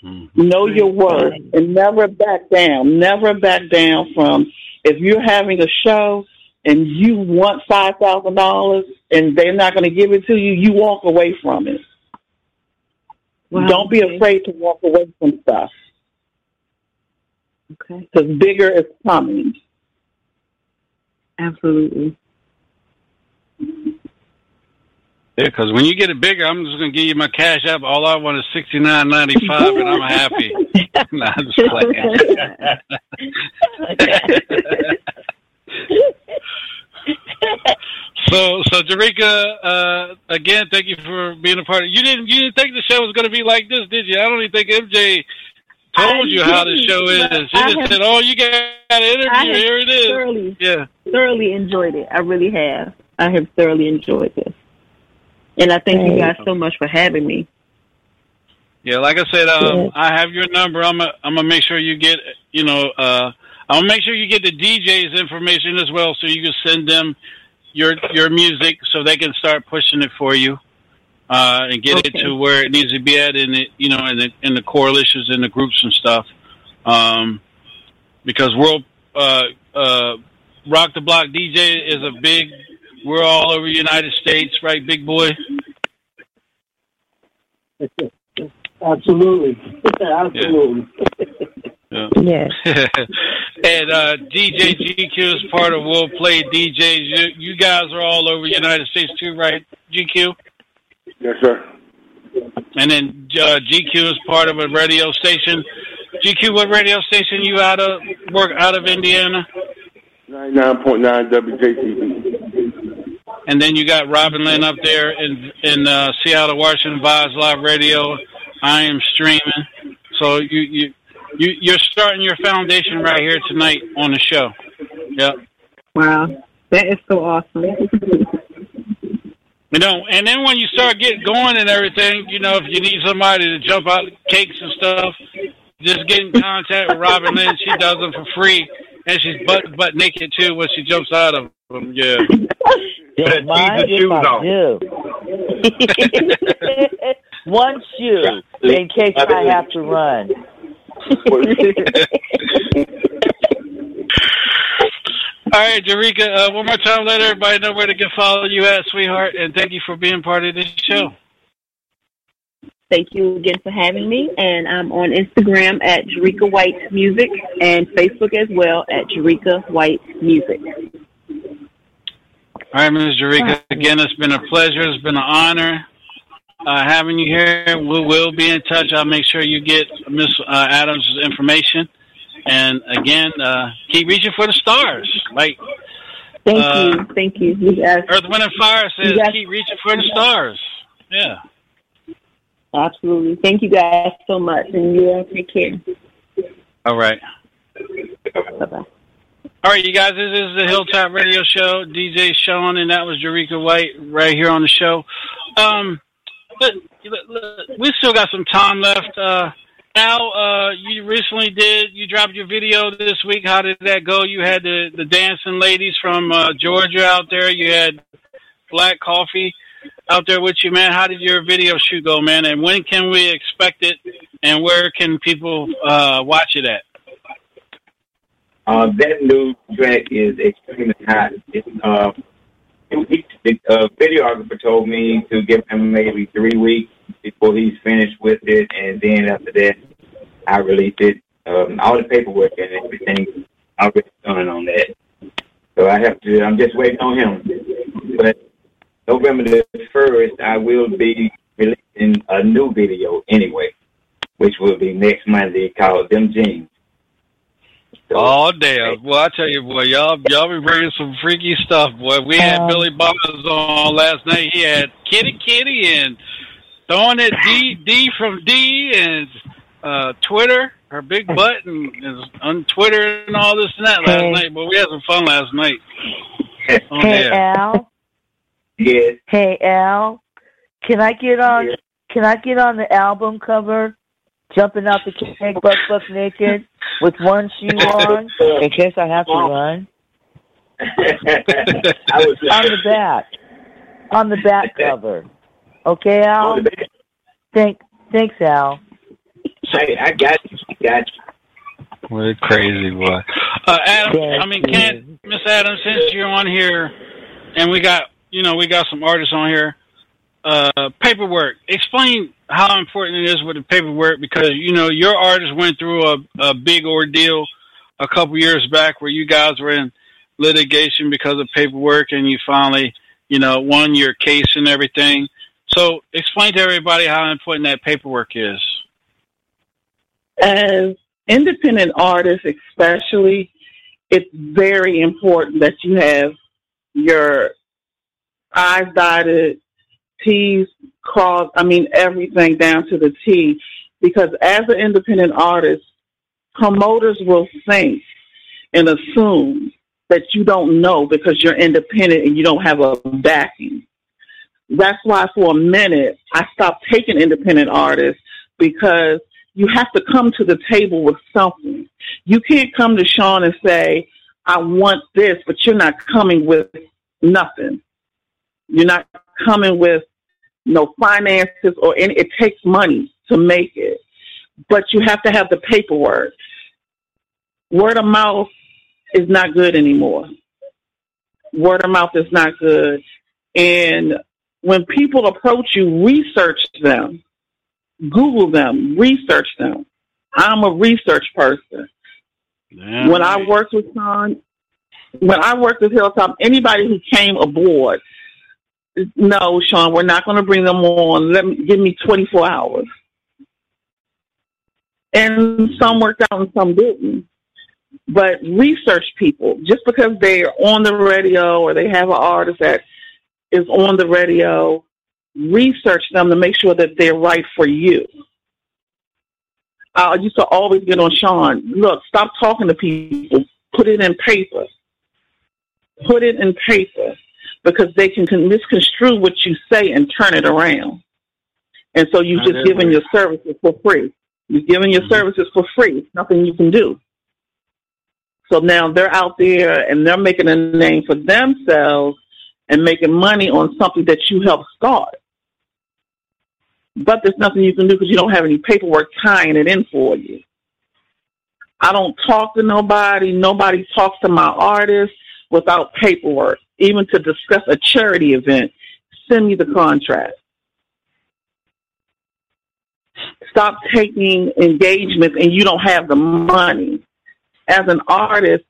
Mm-hmm. Know your worth and never back down. Never back down from, if you're having a show and you want $5,000 and they're not going to give it to you, you walk away from it. Wow. Don't be afraid to walk away from stuff. Okay. Because bigger is coming. Absolutely. Yeah, because when you get it bigger, I'm just going to give you my cash app. All I want is $69.95, and I'm happy. No, I'm just playing. So Jerika, again, thank you for being a part of it. You didn't think the show was going to be like this, did you? I don't even think MJ told you how the show is. She just said, "Oh, you got an interview. Here it is." Thoroughly enjoyed it. I really have. I have thoroughly enjoyed this, and I thank you guys so much for having me. Yeah, like I said, I have your number. I'm gonna make sure you get. You know, I'm gonna make sure you get the DJ's information as well, so you can send them your music so they can start pushing it for you. And get it to where it needs to be at, in it, you know, in the coalitions, in the groups and stuff, because Rock the Block DJ is a big. We're all over the United States, right, Big Boy? Absolutely. Yeah. And DJ GQ is part of World Play DJs. You guys are all over the United States too, right, GQ? Yes, sir. And then GQ is part of a radio station. GQ, what radio station you out of Indiana? 99.9 WJTV. And then you got Robin Lynn up there in Seattle, Washington, Vibes Live Radio. I am streaming. So you're starting your foundation right here tonight on the show. Yep. Wow. That is so awesome. You know, and then when you start getting going and everything, you know, if you need somebody to jump out cakes and stuff, just get in contact with Robin Lynn. She does them for free. And she's butt naked, too, when she jumps out of them. Yeah. But mine is my shoe. One shoe, in case I have to run. All right, Jerika, one more time, let everybody know where they can follow you at, sweetheart, and thank you for being part of this show. Thank you again for having me, and I'm on Instagram at Jerika White Music and Facebook as well at Jerika White Music. All right, Ms. Jerika, again, it's been a pleasure. It's been an honor having you here. We will be in touch. I'll make sure you get Ms. Adams' information. And again, keep reaching for the stars. Like, thank you. Yes. Earth, Wind, and Fire says, yes. Keep reaching for the stars. Yeah, absolutely. Thank you guys so much, and you all take care. All right. Bye bye. All right, you guys. This is the Hilltop Radio Show. DJ Sean, and that was Jerika White right here on the show. But we still got some time left. Al, you recently dropped your video this week. How did that go? You had the dancing ladies from Georgia out there. You had Black Coffee out there with you, man. How did your video shoot go, man? And when can we expect it? And where can people watch it at? That new track is extremely hot. It's the videographer told me to give him maybe 3 weeks before he's finished with it, and then after that, I release it. All the paperwork and everything already done on that. So I'm just waiting on him. But November the 1st, I will be releasing a new video anyway, which will be next Monday, called Them Jeans. Oh, damn. Well, I tell you, boy, y'all be bringing some freaky stuff, boy. We had Billy Bobbins on last night. He had Kitty Kitty and throwing it D from D and Twitter, her big butt, and on Twitter and all this and that last night. But we had some fun last night. Al? Yes. Hey, Al, can I get on? Yes. Can I get on the album cover? Jumping out the cake, buck naked, with one shoe on, in case I have to run. On the back cover. Okay, Al. Thanks, Al. Hey, I got you. What a crazy boy, Adam. I mean, Miss Adams, since you're on here, and we got some artists on here. Paperwork. Explain how important it is with the paperwork, because you know your artist went through a big ordeal a couple years back where you guys were in litigation because of paperwork, and you finally, you know, won your case and everything. So explain to everybody how important that paperwork is. As independent artists especially, it's very important that you have your I's dotted, T's crossed, I mean everything down to the T, because as an independent artist, promoters will think and assume that you don't know because you're independent and you don't have a backing. That's why for a minute I stopped taking independent artists, because you have to come to the table with something. You can't come to Sean and say, I want this, but you're not coming with nothing. You're not coming with no finances or any. It takes money to make it. But you have to have the paperwork. Word of mouth is not good anymore. Word of mouth is not good. And when people approach you, research them. Google them. Research them. I'm a research person. Damn. When I worked with Sean, when I worked with Hilltop, anybody who came aboard, no, Sean, we're not going to bring them on. Give me 24 hours. And some worked out and some didn't. But research people. Just because they're on the radio or they have an artist that is on the radio, research them to make sure that they're right for you. I used to always get on Sean, look, stop talking to people. Put it in paper. Put it in paper, because they can misconstrue what you say and turn it around. And so you're just giving your services for free. You're giving your services for free. It's nothing you can do. So now they're out there and they're making a name for themselves and making money on something that you helped start. But there's nothing you can do because you don't have any paperwork tying it in for you. I don't talk to nobody. Nobody talks to my artists without paperwork. Even to discuss a charity event, send me the contract. Stop taking engagements and you don't have the money. As an artist,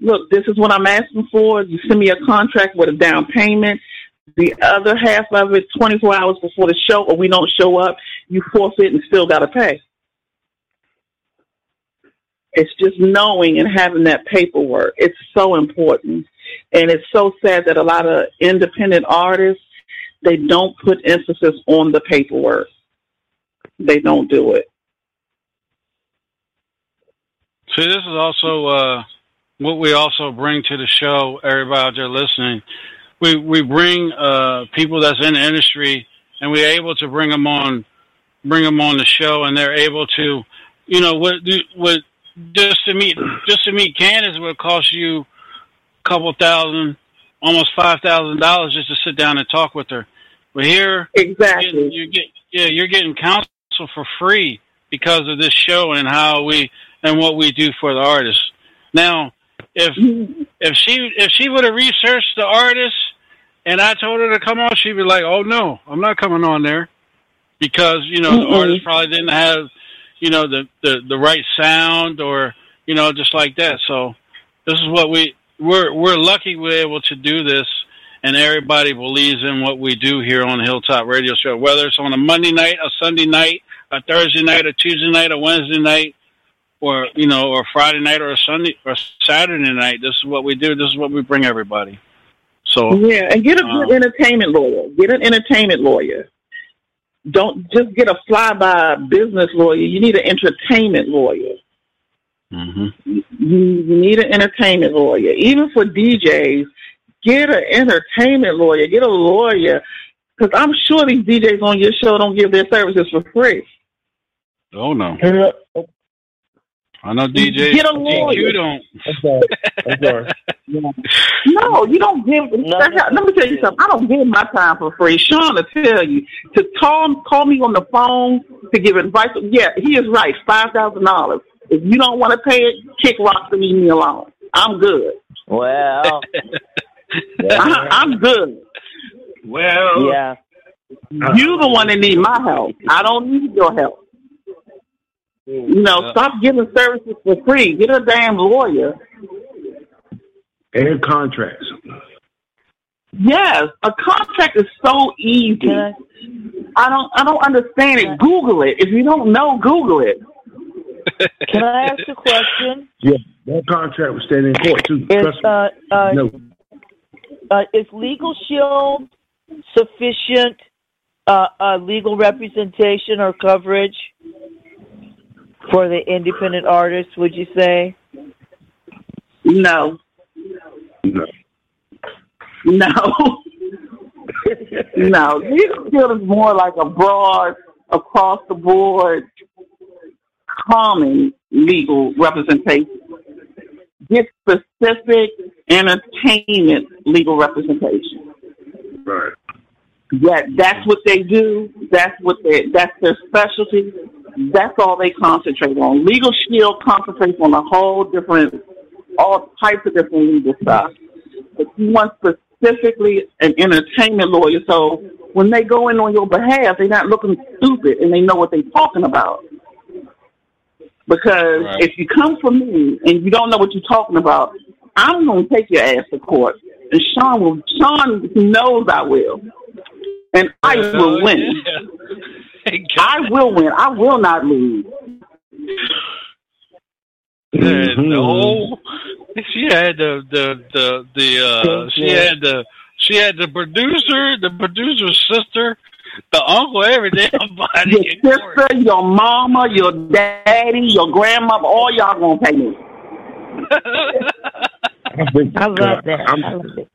look, this is what I'm asking for. You send me a contract with a down payment. The other half of it, 24 hours before the show, or we don't show up, you forfeit and still got to pay. It's just knowing and having that paperwork. It's so important. And it's so sad that a lot of independent artists, they don't put emphasis on the paperwork. They don't do it. See, this is also what we also bring to the show, everybody out there listening. We bring people that's in the industry, and we're able to bring them on the show, and they're able to, you know, what just to meet Candace would cost you a couple thousand, almost $5,000 just to sit down and talk with her. But here, exactly, you're getting counsel for free because of this show and how we and what we do for the artists. Now, if she would have researched the artists and I told her to come on, she'd be like, "Oh no, I'm not coming on there," because you know the artist probably didn't have the right sound or just like that. So this is what we're lucky we're able to do this. And everybody believes in what we do here on the Hilltop Radio Show, whether it's on a Monday night, a Sunday night, a Thursday night, a Tuesday night, a Wednesday night, or or Friday night, or a Sunday or Saturday night. This is what we do. This is what we bring everybody. So yeah, and get a good entertainment lawyer. Get an entertainment lawyer. Don't just get a fly-by business lawyer. You need an entertainment lawyer. Mm-hmm. You need an entertainment lawyer, even for DJs. Get an entertainment lawyer. Get a lawyer. Because I'm sure these DJs on your show don't give their services for free. Oh, no. I know DJs. Get a lawyer. You don't. I'm sorry. No, you don't give. No. Let me tell you something. I don't give my time for free. Sean will tell you. To call me on the phone to give advice. Yeah, he is right. $5,000. If you don't want to pay it, kick rocks and leave me alone. I'm good. Well... Yeah. I'm good. Well, yeah. You the one that need my help. I don't need your help. Stop giving services for free. Get a damn lawyer. And contracts. Yes, a contract is so easy. I don't understand it. Google it. If you don't know, Google it. Can I ask a question? Yeah, that contract was standing in court too. Is Legal Shield sufficient legal representation or coverage for the independent artists, would you say? No. No. Legal Shield is more like a broad, across-the-board, common legal representation. Get specific entertainment legal representation. Right. Yeah, that's what they do. That's their specialty. That's all they concentrate on. Legal Shield concentrates on all types of different legal stuff. But you want specifically an entertainment lawyer, so when they go in on your behalf, they're not looking stupid and they know what they're talking about. Because if you come for me and you don't know what you're talking about, I'm going to take your ass to court. And Sean knows I will. And I will win. Yeah. I will win. I will not lose. Mm-hmm. She had the She had the producer's sister, the uncle, every damn body. Your sister, your mama, your daddy, your grandmother, all y'all gonna pay me. I love that.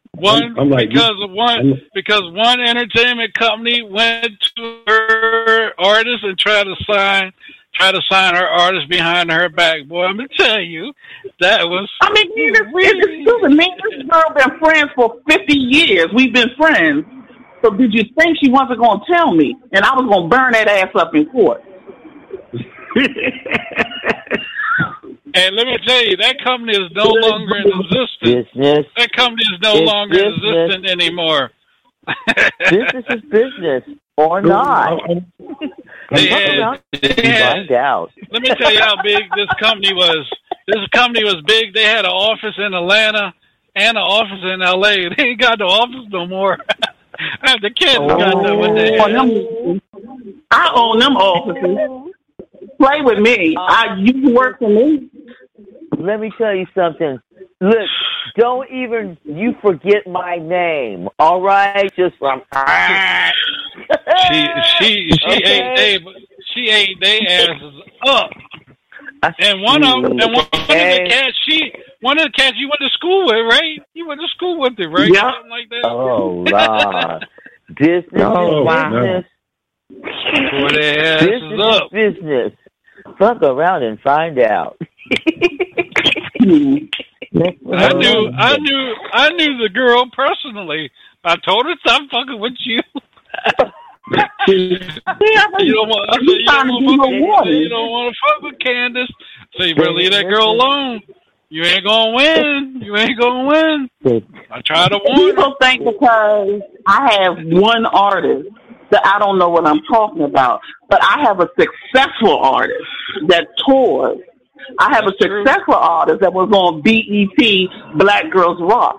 Because one entertainment company went to her artist and tried to sign her artist behind her back. Boy, I'm gonna tell you, that was. I mean, it's stupid, man. This girl been friends for 50 years. We've been friends. So did you think she wasn't gonna tell me, and I was gonna burn that ass up in court? And let me tell you, that company is no longer in existence. Business. That company is no it's longer in existence anymore. Business is business, or not. Find out. Let me tell you how big this company was. This company was big. They had an office in Atlanta and an office in L.A. They ain't got no office no more. The kids got no one there. I own them offices. Play with me. You can work for me. Let me tell you something. Look, don't even you forget my name. All right, just she ate they asses up. And one of the cats you went to school with, right? You went to school with it, right? Yeah. Something like that. Oh, Lord. This is business. Fuck around and find out. I knew the girl personally. I told her, "Stop fucking with you." You don't want to fuck with Candace. So you better leave that girl alone. You ain't gonna win. I try to warn. People think because I have one artist that I don't know what I'm talking about, but I have a successful artist that tours. I have a successful artist that was on BET Black Girls Rock.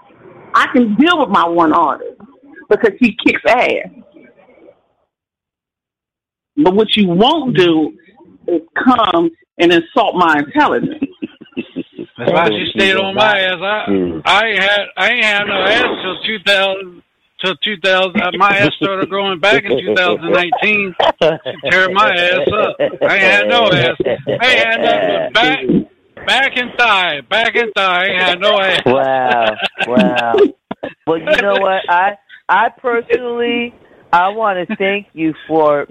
I can deal with my one artist because he kicks ass. But what you won't do is come and insult my intelligence. That's why she stayed on my ass. I ain't had no ass till 2000. Till 2000, my ass started growing back in 2019. She tearing my ass up. I ain't had no ass. I ain't had nothing but back and thigh. I ain't had no ass. Wow. Well, you know what? I personally, I want to thank you for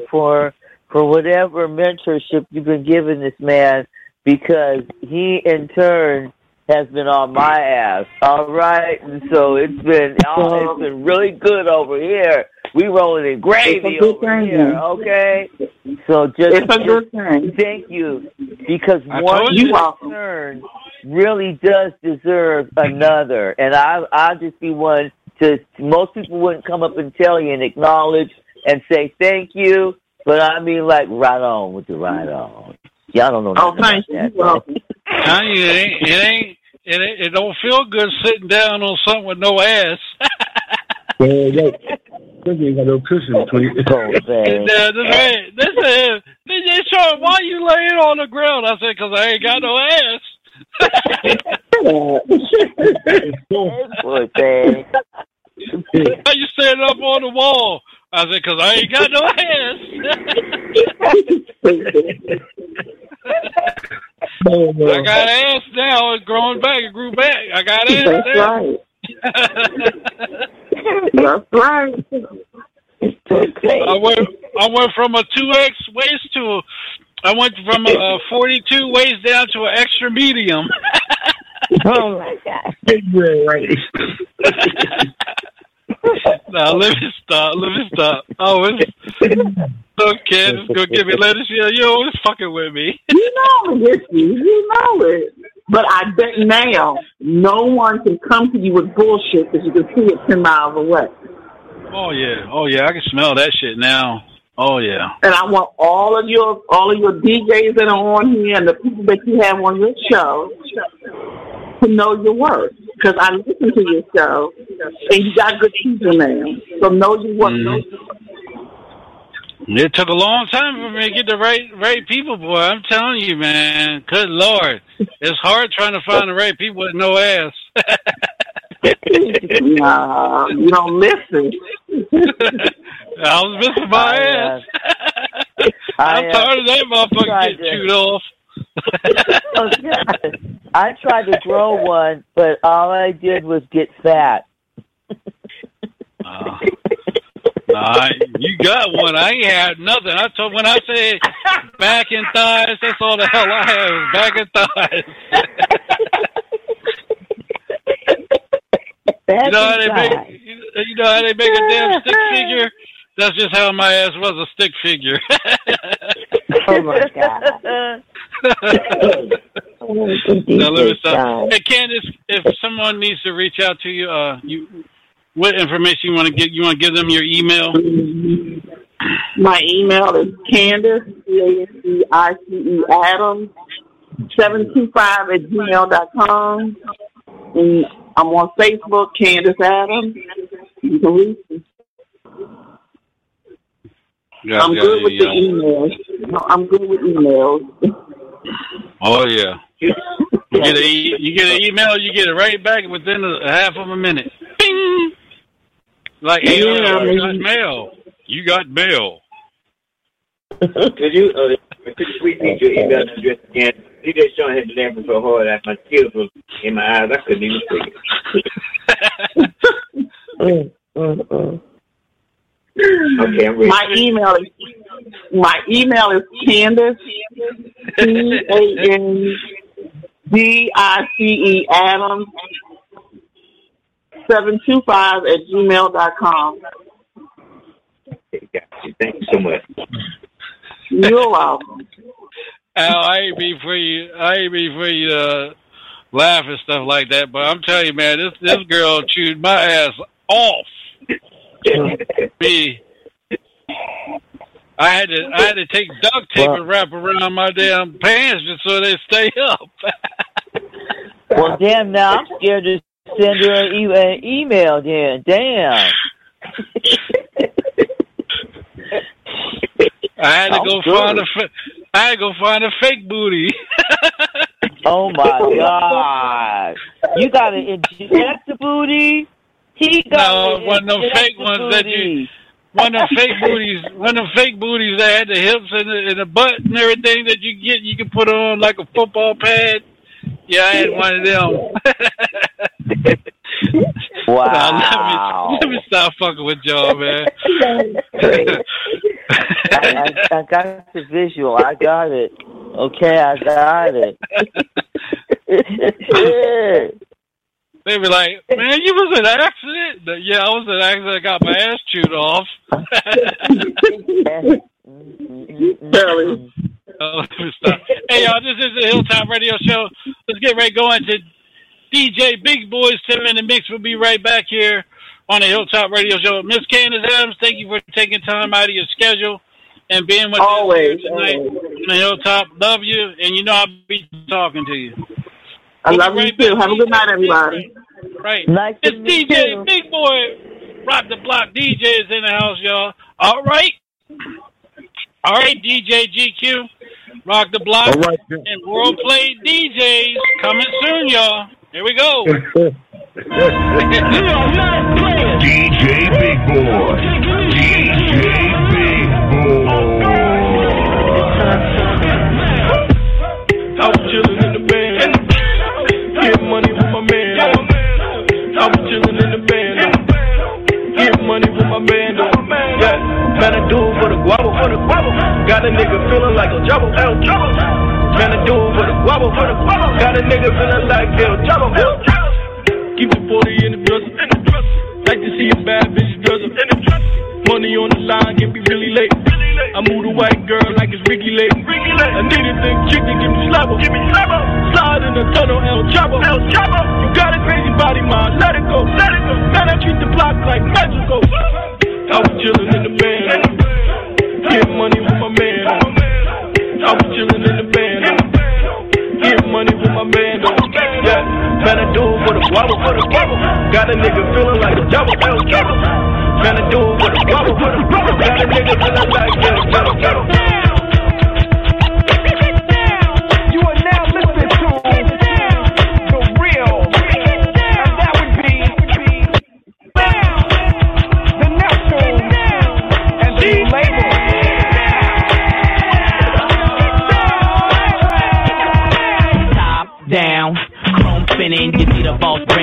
whatever mentorship you've been giving this man, because he in turn has been on my ass, all right? And so it's been really good over here. We rolling in gravy over here, okay? So just thank you, because one turn really does deserve another. And I'll just be one to, most people wouldn't come up and tell you and acknowledge and say thank you, but I mean like right on with the right on. Y'all don't know nothing about that. It don't feel good sitting down on something with no ass. You ain't got no cushion between you. They just showing, why you laying on the ground? I said, because I ain't got no ass. Why you standing up on the wall? I said, because I ain't got no ass. I got ass now. It's growing back. It grew back. I got ass now. That's right. I went from a 2X waist to I went from a 42 waist down to an extra medium. Oh, my God. You're right. Now, let me stop. Oh, it's... Look, kid, it's going to give me lettuce. Yeah, you always fucking with me. You know it. But I bet now no one can come to you with bullshit because you can see it 10 miles away. Oh, yeah. I can smell that shit now. Oh, yeah. And I want all of your DJs that are on here and the people that you have on your show to know your work. Because I listen to your show, and you got good people now. So know your work. It took a long time for me to get the right people, boy. I'm telling you, man. Good Lord. It's hard trying to find the right people with no ass. Nah, you don't miss it. I was missing my ass. I'm tired of that motherfucker getting chewed off. I tried to grow one, but all I did was get fat. You got one. I ain't had nothing. I told when I said back and thighs, that's all the hell I have is back and thighs. Back you know how they make a damn stick figure? That's just how my ass was, a stick figure. Oh, my God. Now, let me stop. Hey, Candace, if someone needs to reach out to you, what information you want to get? You want to give them your email? My email is Candace, C-A-N-D-I-C-E Adams, 725@gmail.com. And I'm on Facebook, Candace Adams. You can reach me. Yeah, I'm good with the emails. No, I'm good with emails. Oh, yeah. You get an email, you get it right back within a half of a minute. Bing! Like, hey, you got mail. You got mail. Could you please read your email address again? DJ Sean had to laugh so hard that my tears were in my eyes. I couldn't even see it. Okay, I'm ready. My email is Candace, C-A-N-D-I-C-E Adams, 725@gmail.com. Thank you so much. You're welcome. Al, I ain't be for you to laugh and stuff like that, but I'm telling you, man, this girl chewed my ass off. I had to take duct tape and wrap around my damn pants just so they stay up. Well, damn! Now I'm scared to send her an email. Then, damn! I had to go find a fake booty. Oh my God! You got to inject the booty. He got one of them fake ones booty. One of them fake booties that had the hips and the butt and everything that you get, you can put on like a football pad. Yeah, I had one of them. Wow. Now, let me stop fucking with y'all, man. I got the visual. I got it. Okay, I got it. They be like, man, you was in an accident. Yeah, I was in an accident. I got my ass chewed off. Barely. Hey, y'all, this is the Hilltop Radio Show. Let's get right going to DJ Big Boy's 10-minute mix. We'll be right back here on the Hilltop Radio Show. Miss Candace Adams, thank you for taking time out of your schedule and being with us tonight on the Hilltop. Love you, and you know I'll be talking to you. I love you too. Have a good night, everybody. Right. Nice it's DJ too. Big Boy, Rock the Block DJs in the house, y'all. All right, DJ GQ, Rock the Block, right, and Worldplay DJs coming soon, y'all. Here we go. DJ Big Boy. DJ Big Boy. I was chilling in the band. Get money with my man on. I was chillin' in the band on. Get money with my band on. Yeah, man, I do it for the guava, for the guava. Got a nigga feelin' like a jabba, El Jabba. Man, I do it for the guava, for the guava. Got a nigga feelin' like El Jabba, El Jabba. Keep the 40 in the dresser. Like to see a bad bitch dresser. Money on the line, get me really late. I move the white girl like it's Ricky Lake. I need a thick chick to give me slabber. Slide in the tunnel, El Chapo. You got a crazy body, man, let it go. Man, I treat the block like magical. I was chillin' in the band. Get money with my man. I was chillin' in the band. Get money with my man. Yeah, man, I do it for the wobble, for the wobble. Got a nigga feelin' like a jabba, El Chapo. Gotta do it with a bubble, with a bubble. Got a nigga till I like it, get it.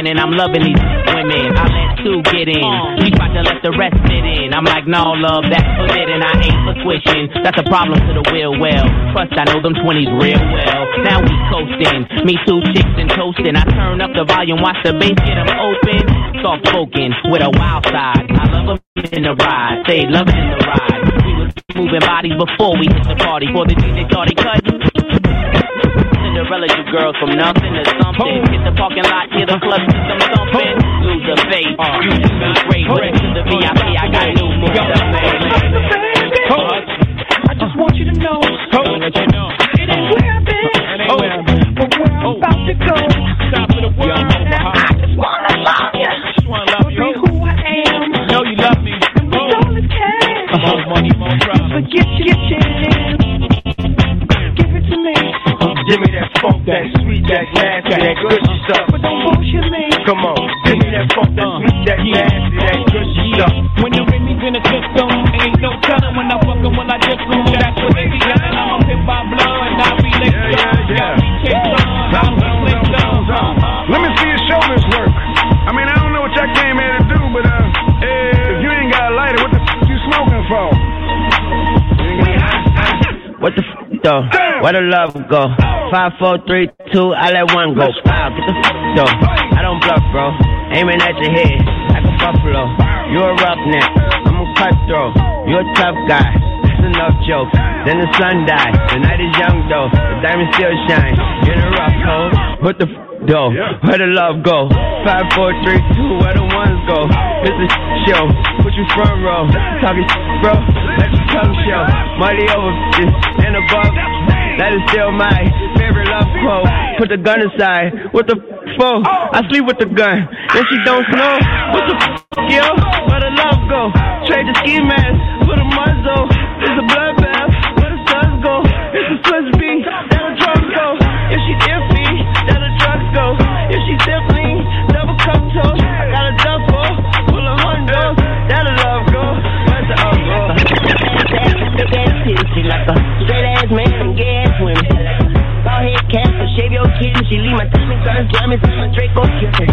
women, and I'm loving these women. I let two get in. She's about to let the rest fit in. I'm like, no, love, that's forbidden. I ain't for squishing. That's a problem to the will, well. Trust, I know them 20s real well. Now we coasting. Me two chicks and toasting. I turn up the volume, watch the bass, get them open. Soft spoken with a wild side. I love them in the ride. They love it in the ride. We was moving bodies before we hit the party. Before the DJ started cutting. Cinderella, you girls from nothing to something. Hit the parking lot, hit the club, hit them thumping. Lose the faith, you just be great. But to the VIP, I got new moves to make. I just want you to know, it ain't where I've been, but where I'm about to go. Stop for the world. I just wanna love you, be who I am. You know you love me. And we all is cash. More money, more problems. Forget your chance. Give it to me. Give me that funk, that sweet, that nasty, that good stuff. But don't bullshit me. Come on, give me that funk, that sweet, that nasty, that good stuff. When you make me gonna kiss them, ain't no telling when I fuck them, when I just them. That's what they be telling. I'm gonna hit my blood and I'll be licked up. Let me see your shoulders work. I mean, I don't know what y'all came here to do, but if you ain't got a lighter, what the f*** you smoking for? What the f***? Though. Where the love go? 5, 4, 3, 2, I let one go. Wow, get the f though. I don't bluff, bro. Aiming at your head like a buffalo. You a roughneck, I'm a cutthroat. You a tough guy. That's enough jokes. Then the sun dies. The night is young though. The diamond still shine. You're the rough hole. What the f though? Where the love go? 5, 4, 3, 2, where the ones go? This is show. Put you front row. Talking bro. Let you come show. Mighty over this and above. That is still my favorite love quote. Put the gun aside. What the fuck? I sleep with the gun. Then she don't know. What the fuck, yo? Where the love go? Trade the ski mask for the muzzle. It's a bloodbath. Where the suns go? It's a switch beat. That'll drugs go. If she iffy, that'll drugs go. If she simply, double cup toe. I got a duffel full of hundos. That'll love go. Where's the up go? She like a straight ass man. Shave your kid, she leave my tummy, guns, diamonds, my Draco kisses.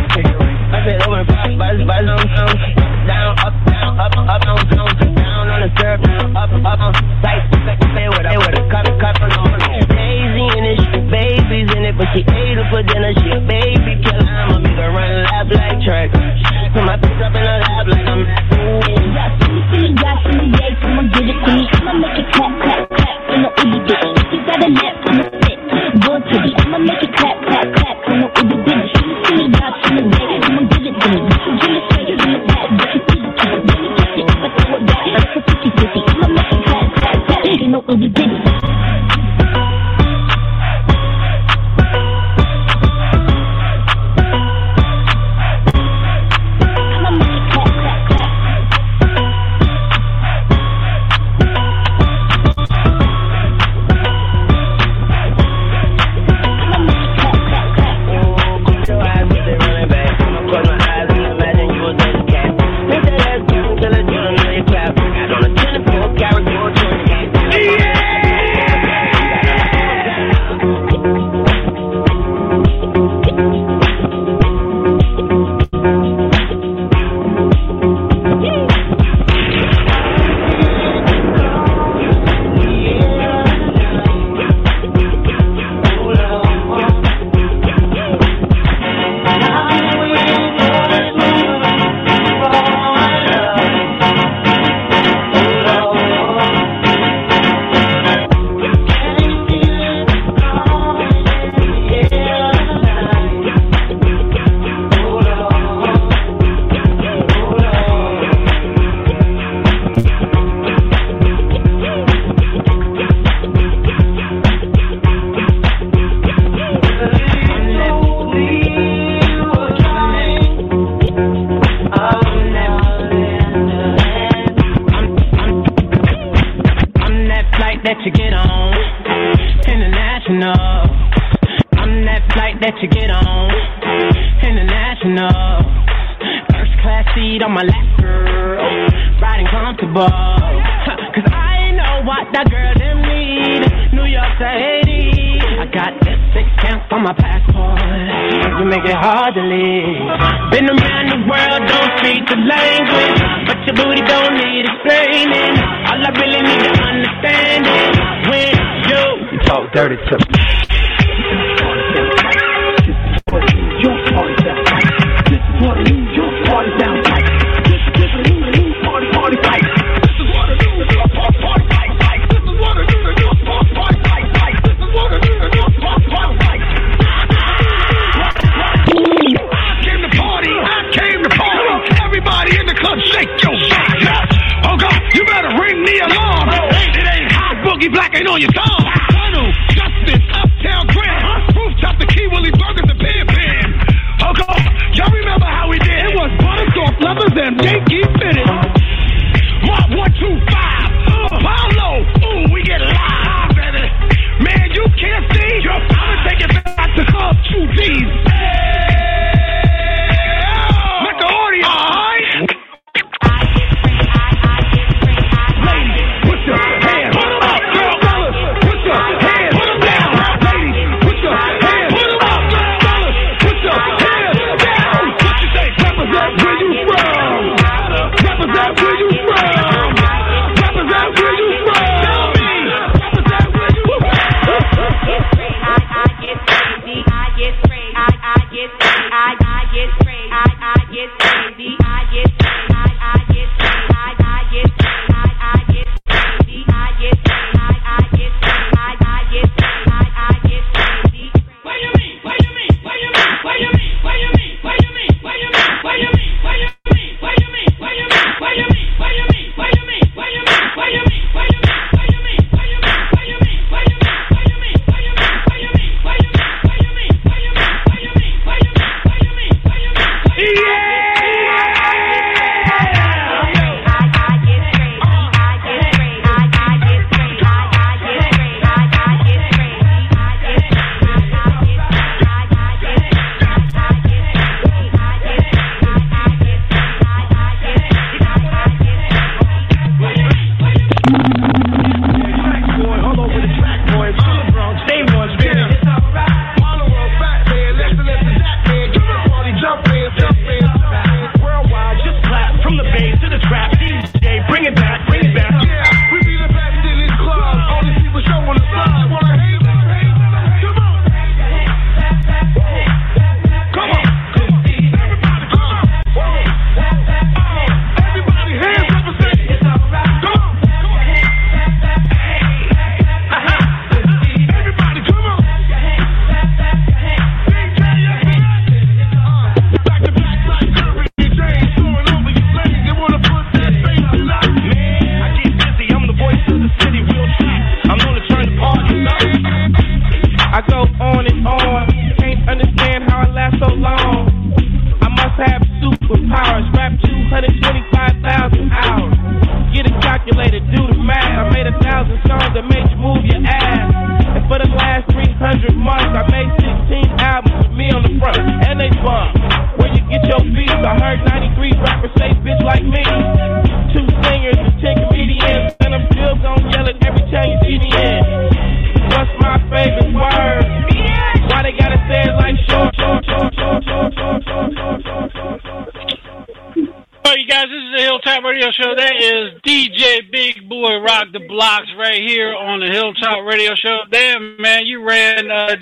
I said over and buzz, down, on the syrup, up, tight, with a cup, on Daisy in it, she babies in it, but she ate it for dinner, she a baby killer. I'ma make her run lap like track. Put my piece up in her lap like I'm Jackson, Yates, I'ma get it to me, I'ma make it clap, clap, clap, in the Uzi bitch. She got a nap, I'ma sit, good to me. I'ma make it clap, clap, clap, in the Uzi bitch. She see me, y'all see me, baby, I'ma get it to me. She give me straight, give me that, bitch, she see me, keep it, baby, kiss it, if I throw it back, it's a 50-50. I'ma make it clap, clap, clap, in the Uzi bitch. make it hard to live. Been around the world, don't speak the language, but your booty don't need explaining. All I really need to understand is when you talk dirty to me. Your party down tight. This is what I do. Your party down tight. This is a new party, party fight. This is what I do. Party fight, fight. This is what I do. Party fight, fight. This is what I do. Party fight. I came to party. I came to party. Everybody in the club, shake your shake. Oh God, you better ring the alarm. It ain't hot boogie black ain't on your thumb. Tunnel, justice, uptown grand. Rooftop the key, Willie Burgers the pin pin. Oh God, y'all remember how we did? It was Butterthorpe, Lovers, and Yankee Fitted. Mark 125, Apollo. Ooh, we get live, baby. Man, you can't see. You're gonna take it back to club 2Ds. Let the audience.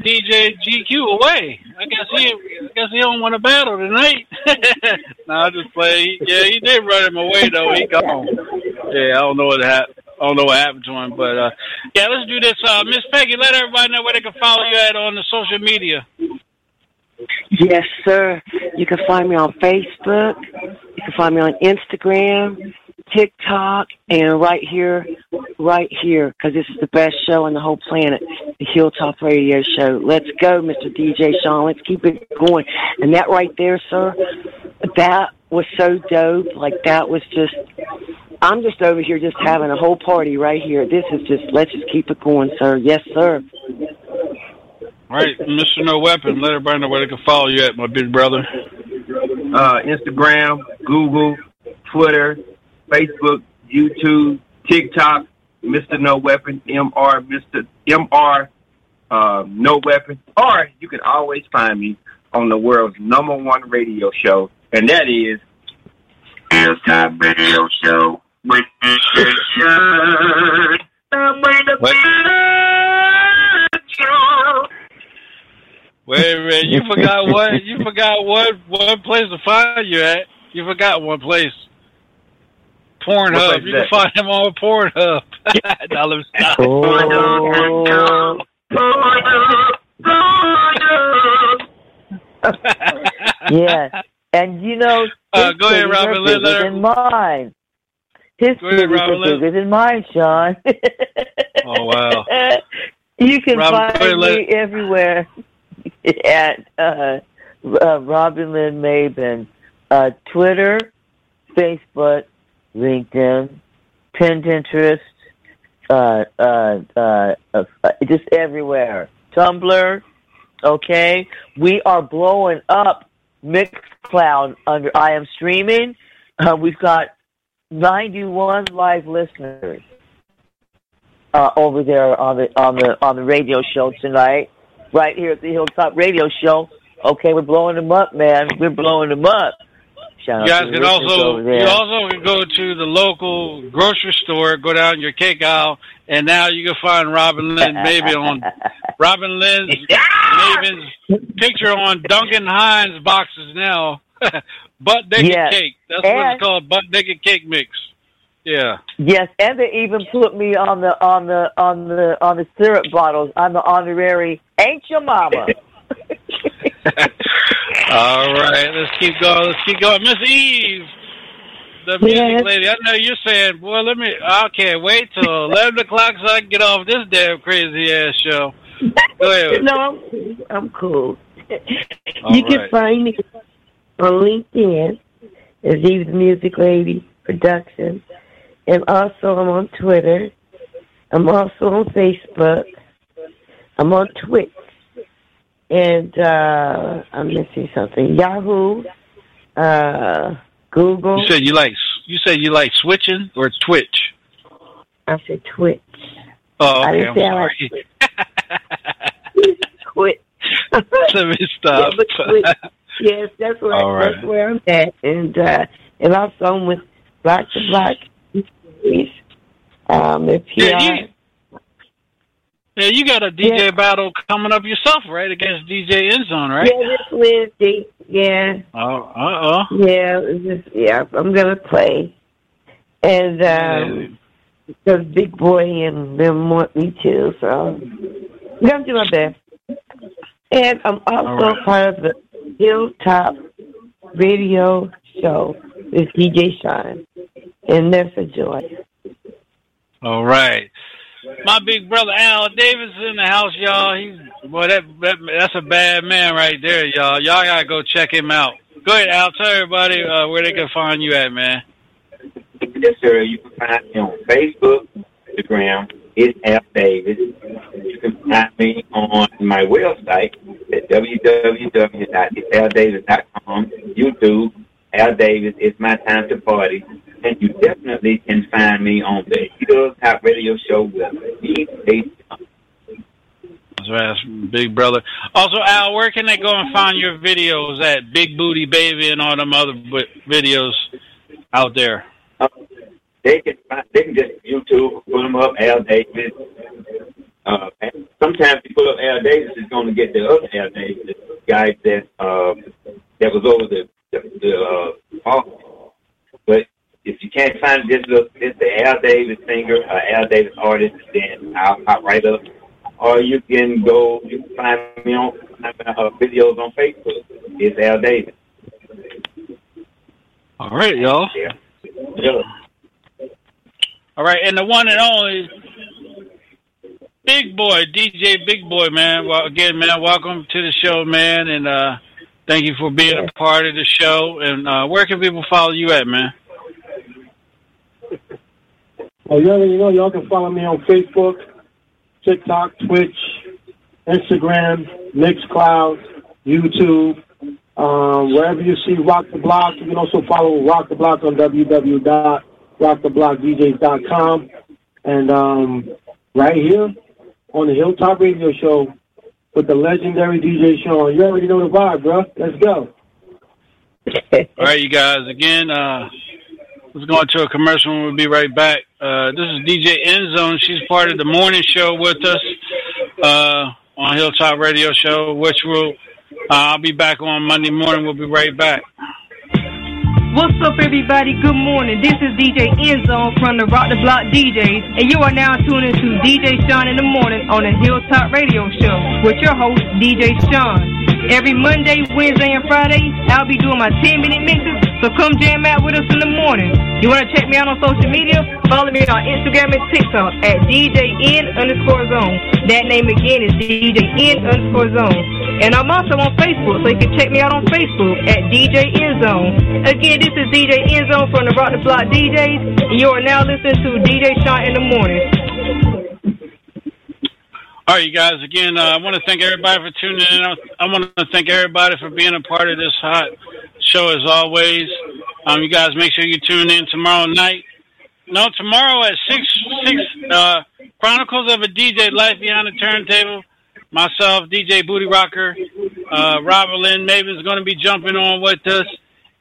DJ GQ away. I guess he don't want to battle tonight. Nah, I just play. Yeah, he did run him away though. He gone. Yeah, I don't know what happened to him, but yeah, let's do this. Miss Peggy, let everybody know where they can follow you at on the social media. Yes, sir. You can find me on Facebook. You can find me on Instagram, TikTok, and right here, because this is the best show on the whole planet, the Hilltop Radio Show. Let's go, Mr. DJ Sean. Let's keep it going. And that right there, sir, that was so dope. Like, that was just, I'm just over here just having a whole party right here. This is just, let's just keep it going, sir. Yes, sir. All right, Mr. No Weapon, let everybody know where they can follow you at, my big brother. Instagram, Google, Twitter, Facebook, YouTube, TikTok, Mr. No Weapon, Mr. No Weapon. Or you can always find me on the world's #1 radio show, and that is Hilltop Radio Show with DJ Shine. Wait, you forgot what? You forgot one place to find you at. You forgot one place. Pornhub. You can find them on Pornhub. No, let me stop. Pornhub. Yeah, and you know, go ahead, Robin. Let her. Mine. His fingers bigger than mine, Sean. Oh wow! You can find me everywhere at Robin Lynn Maven, Twitter, Facebook, LinkedIn, Pinterest, just everywhere. Tumblr. Okay, we are blowing up Mixcloud under I Am Streaming. We've got 91 live listeners over there on the radio show tonight, right here at the Hilltop Radio Show. Okay, we're blowing them up, man. We're blowing them up. Shout out to the listeners over there. You also can go to the local grocery store, go down your cake aisle, and now you can find Robin Lynn Maven on Robin Lynn's Maven's picture on Duncan Hines boxes now. Butt naked cake. That's what it's called, butt naked cake mix. Yeah. Yes, and they even put me on the syrup bottles. I'm the honorary Ain't Your Mama. All right, let's keep going. Miss Eve, the music lady. I know you're saying, boy, I can't wait till 11 o'clock so I can get off this damn crazy ass show. Go ahead. No, I'm cool. You can find me on LinkedIn as Eve's Music Lady Productions, and also I'm on Twitter. I'm also on Facebook. I'm on Twitch. And I'm missing something. Yahoo, Google. You said you like switching or Twitch? I said Twitch. Oh, okay. I didn't say I like Twitch. Twitch. Let me stop. Yeah, yes, that's where I'm at. And also I'm with Rock the Block DJs. If you got a DJ battle coming up yourself, right? Against DJ Enzone, right? Yeah, this Wednesday. Yeah. I'm gonna play, and because Big Boy and them want me to, so I'm gonna do my best. And I'm also part of the Hilltop Radio Show with DJ Shine, and that's a joy. All right. My big brother Al Davis is in the house, y'all. That's a bad man right there, y'all. Y'all gotta go check him out. Go ahead, Al. Tell everybody where they can find you at, man. Yes, sir. You can find me on Facebook, Instagram. It's Al Davis. You can find me on my website at www.aldavis.com. YouTube, Al Davis. It's my time to party. And you definitely can find me on the Hilltop Radio Show with DJ. That's right, that's Big Brother. Also, Al, where can they go and find your videos at? Big Booty Baby and all them other videos out there. They can just YouTube, pull them up, Al Davis. And sometimes you pull up Al Davis, it's going to get the other Al Davis guy that was over the office. But if you can't find this, look, it's the Al Davis singer, Al Davis artist, then I'll pop right up. Or you can find me on videos on Facebook. It's Al Davis. All right, y'all. Yeah. All right, and the one and only Big Boy, DJ Big Boy, man. Well, again, man, welcome to the show, man, and thank you for being a part of the show. And where can people follow you at, man? Well, y'all can follow me on Facebook, TikTok, Twitch, Instagram, Mixcloud, YouTube. Wherever you see Rock the Block, you can also follow Rock the Block on www.rocktheblockdjs.com. And right here on the Hilltop Radio Show, with the legendary DJ Sean. You already know the vibe, bro. Let's go. All right, you guys. Again, let's go into a commercial and we'll be right back. This is DJ Enzone. She's part of the morning show with us on Hilltop Radio Show, which will I'll be back on Monday morning. We'll be right back. What's up, everybody? Good morning. This is DJ Enzone from the Rock the Block DJs, and you are now tuning to DJ Sean in the morning on the Hilltop Radio Show with your host, DJ Sean. Every Monday, Wednesday, and Friday, I'll be doing my 10-minute mixes, so come jam out with us in the morning. You want to check me out on social media? Follow me on Instagram and TikTok at DJN_Zone. That name again is DJN_Zone. And I'm also on Facebook, so you can check me out on Facebook at DJ Enzone. Again, this is DJ Enzone from the Rock the Block DJs, and you are now listening to DJ Shine in the Morning. All right, you guys. Again, I want to thank everybody for tuning in. I want to thank everybody for being a part of this hot show, as always. You guys, make sure you tune in tomorrow night. No, tomorrow at 6, Chronicles of a DJ Life Behind the Turntable. Myself, DJ Booty Rocker, Robin Lynn Maven is going to be jumping on with us,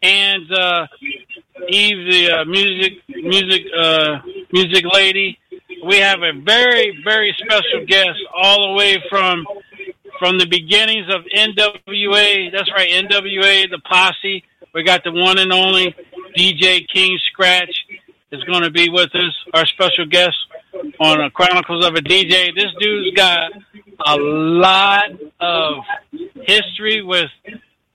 and Eve, the music lady. We have a very, very special guest all the way from the beginnings of NWA. That's right, NWA, the posse. We got the one and only DJ King Scratch is going to be with us, our special guest on Chronicles of a DJ. This dude's got a lot of history with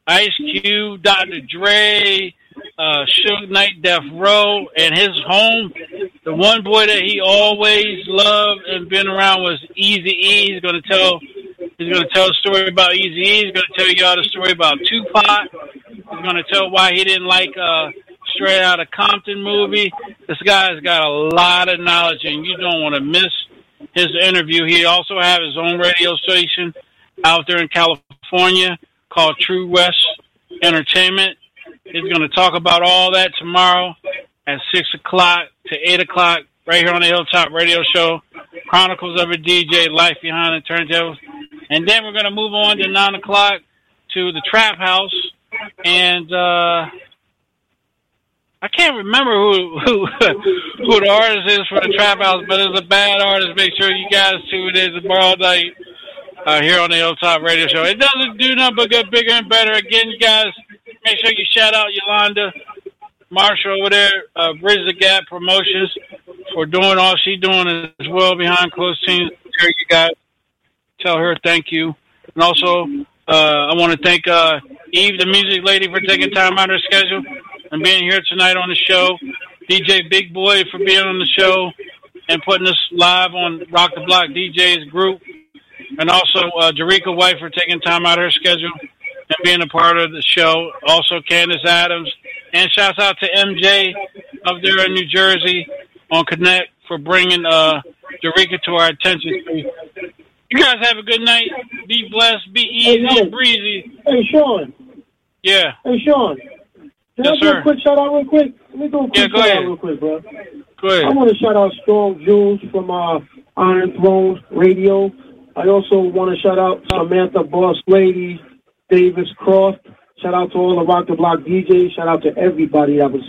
Ice Cube, Dr. Dre, Suge Knight, Death Row, and his home. The one boy that he always loved and been around was Eazy-E. He's gonna tell a story about Eazy-E. He's gonna tell y'all the story about Tupac. He's gonna tell why he didn't like Straight Outta Compton movie. This guy's got a lot of knowledge, and you don't want to miss his interview. He also has his own radio station out there in California called True West Entertainment. He's going to talk about all that tomorrow at 6 o'clock to 8 o'clock right here on the Hilltop Radio Show, Chronicles of a DJ, Life Behind the Turntables. And then we're going to move on to 9 o'clock to the Trap House, and I can't remember who the artist is for the Trap House, but it's a bad artist. Make sure you guys tune in tomorrow night here on the Hilltop Radio Show. It doesn't do nothing but get bigger and better. Again, you guys, make sure you shout out Yolanda Marshall over there, Bridge the Gap Promotions, for doing all she's doing as well behind closed scenes. You guys tell her thank you. And also, I want to thank Eve, the music lady, for taking time out of her schedule and being here tonight on the show. DJ Big Boy for being on the show and putting us live on Rock the Block DJs group. And also Jerika White for taking time out of her schedule and being a part of the show. Also Candace Adams. And shouts out to MJ up there in New Jersey on Connect for bringing Jerika to our attention. You guys have a good night. Be blessed. Be easy and breezy. Hey, Sean. Yeah. Hey, Sean. Can I do a quick shout-out real quick? Let me do a quick shout-out real quick, bro. Go ahead. I want to shout-out Strong Jules from Iron Throne Radio. I also want to shout-out Samantha Boss Lady Davis Croft. Shout-out to all the Rock the Block DJs. Shout-out to everybody that was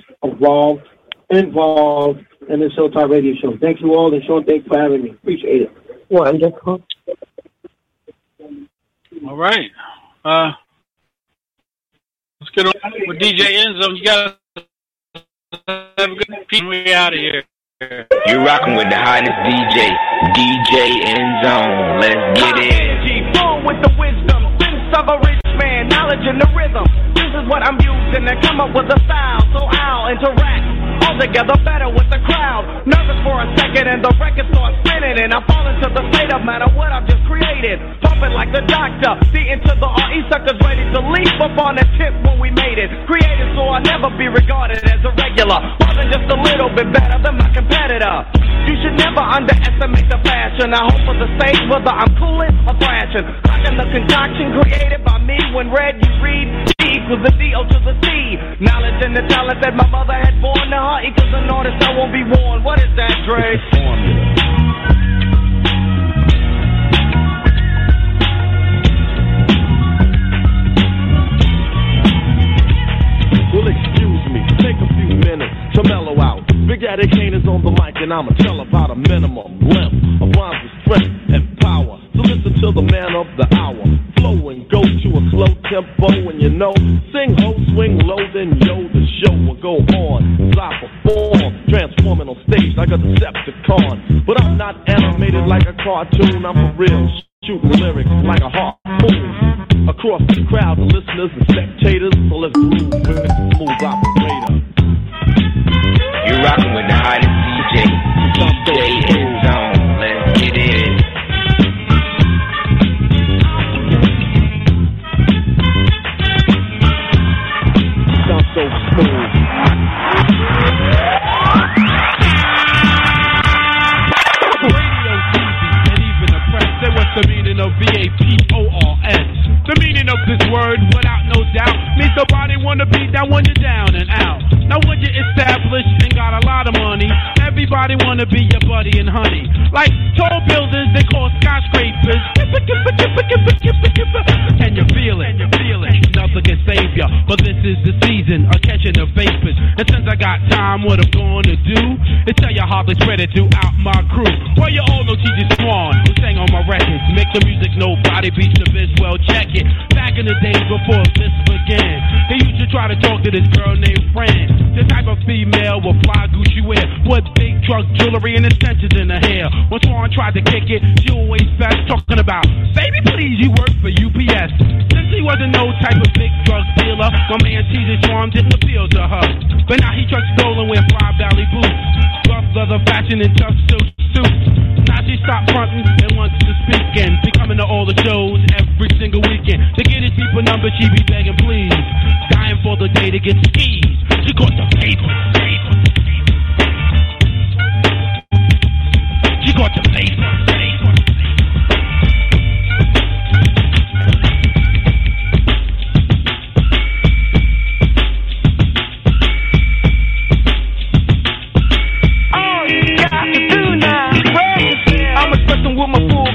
involved in this Hilltop Radio Show. Thank you all, and Sean, thanks for having me. Appreciate it. Wonderful. All right. Let's get on with DJ Enzone. You guys have a good piece. We out of here. You're rocking with the hottest DJ, DJ Enzone. Let's get it. Full with the wisdom, sense of a rich man, knowledge in the rhythm. This is what I'm using to come up with a style, so I'll interact altogether better with the crowd. Nervous for a second, and the record starts spinning, and I fall into the state of matter what I've just created. Pumping like the doctor, beating to the RE suckers ready to leap up on the tip when we made it. Created so I'll never be regarded as a regular, more than just a little bit better than my competitor. You should never underestimate the passion. I hope for the stage whether I'm cooling or thrashing. Clocking the concoction created by me when red you read equals the D-O to the T. Knowledge and the talent that my mother had born to her equals an artist I won't be warned. What is that, Dre? Formula. and I'ma tell about a minimum limp of rhymes with strength and power. So listen to the man of the hour, flow and go to a slow tempo, and you know, sing ho, swing low, then yo, the show will go on. I perform, transforming on stage like a Decepticon, but I'm not animated like a cartoon. I'm for real, shooting lyrics like a harpoon across the crowd, the listeners and spectators. So let's move with the smooth operator. You're rocking with the hottest DJ, DJ Enzone. Let's get in. Sounds so smooth. Radio TV and even the press, they want the meaning of V-A-P-O-R-S. The meaning of this word, without no doubt, means nobody wanna be down when you're down and out. Now when you're established and got a lot of money, everybody wanna be your buddy and honey. Like tall buildings they call skyscrapers. Can you feel it? Nothing can save ya, but this is the season of catching the vapors. And since I got time, what I'm gonna do is tell you hardly credit to out my crew. Well, you all know TJ Sean, who sang on my records, make the music nobody beats the biz. Well, check it. Back in the days before this began, they used to try to talk to this girl named Fran. The type of female with fly Gucci wear, with big truck jewelry and extensions in her hair. When Swan tried to kick it, she always fast, talking about, baby please, you work for UPS. Since he wasn't no type of big drug dealer, my man TJ Swan didn't appeal to her. But now he truck stolen with fly valley boots, rough leather fashion and tough suits. Now she stopped fronting and wants to speak and be coming to all the shows every single weekend. To get a cheaper number, she be begging, please. Dying for the day to get skis. She caught the paper. She caught the paper.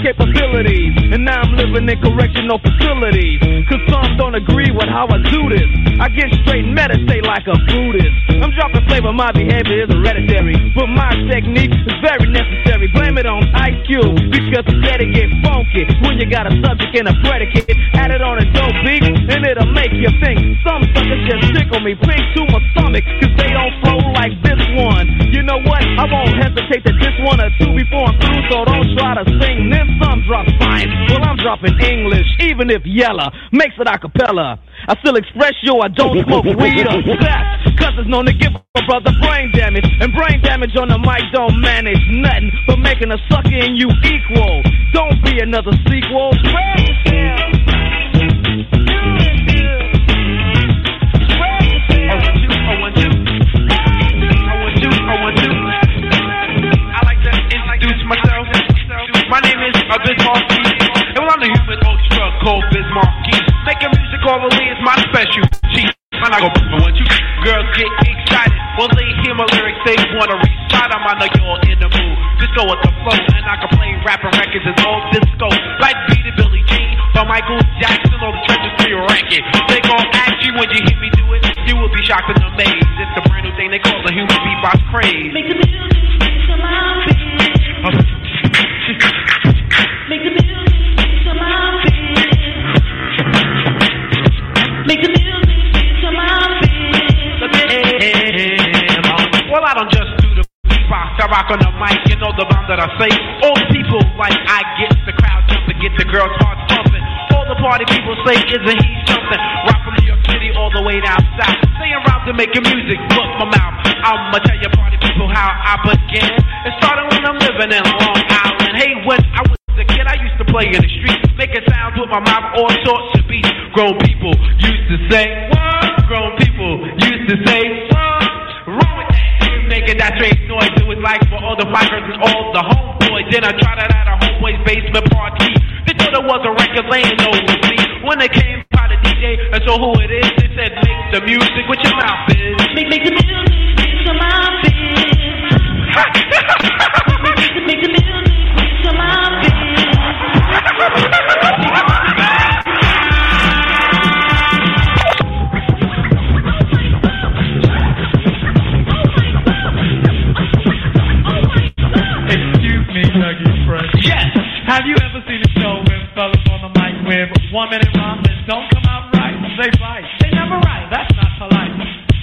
Capabilities, and now I'm living in correctional facilities. Cause some don't agree with how I do this. I get straight and meditate like a Buddhist. I'm dropping flavor, my behavior is hereditary, but my technique is very necessary. Blame it on IQ, because it's steady get funky. When you got a subject and a predicate, add it on a dope beat, and it'll make you think. Some suckers just tickle me pink to my stomach, cause they don't flow like this one. You know what? I won't hesitate to diss one or two before I'm through, so don't try to sing this. Some drop science, well I'm dropping English. Even if Yella makes it a cappella, I still express yo, I don't smoke weed or crack. Cause it's known to give a brother brain damage, and brain damage on the mic don't manage nothing but making a sucker in you equal. Don't be another sequel. I like to introduce myself. My name is Bismarcky, and when I'm the human orchestra called Bismarcky, making music orally is my special cheat. I'm not gonna want you girls get excited when they hear my lyrics, they wanna recite. I'm on the y'all in the mood, just go with the flow, and I can play rapping records and all disco, like B to Billie Jean, by Michael Jackson on the trenches to your racket. They gon' ask you when you hear me do it, you will be shocked and amazed. It's the brand new thing they call the human beatbox craze. Make the music, it's alive. Make the music somehow fit. Make the music somehow fit. Well, I don't just do the beatbox, I rock on the mic, you know the rhyme that I say. All the people like I get the crowd jumping, get the girls' hearts pumping. All the party people say, isn't he something? Rock from New York City all the way down south. Saying rhymes and making music, book my mouth. I'ma tell you party people how I began. It started when I'm living in Long Island. Hey, when I was a kid, I used to play in the street, making sounds with my mouth, all sorts of beats. Grown people used to say, what? Grown people used to say, what? Wrong with that. Making that strange noise, it was like for all the bikers and all the homeboys. Then I tried it at a homeboy's basement party. They thought it was a record laying over me. When they came by the DJ, I saw who it is. They said, make the music with your mouth, is. Make the music. Make the music to my feet. Empress. Yes! Have you ever seen a show with fellas on the mic with 1 minute rhymes that don't come out right? They bite. They never right. That's not polite.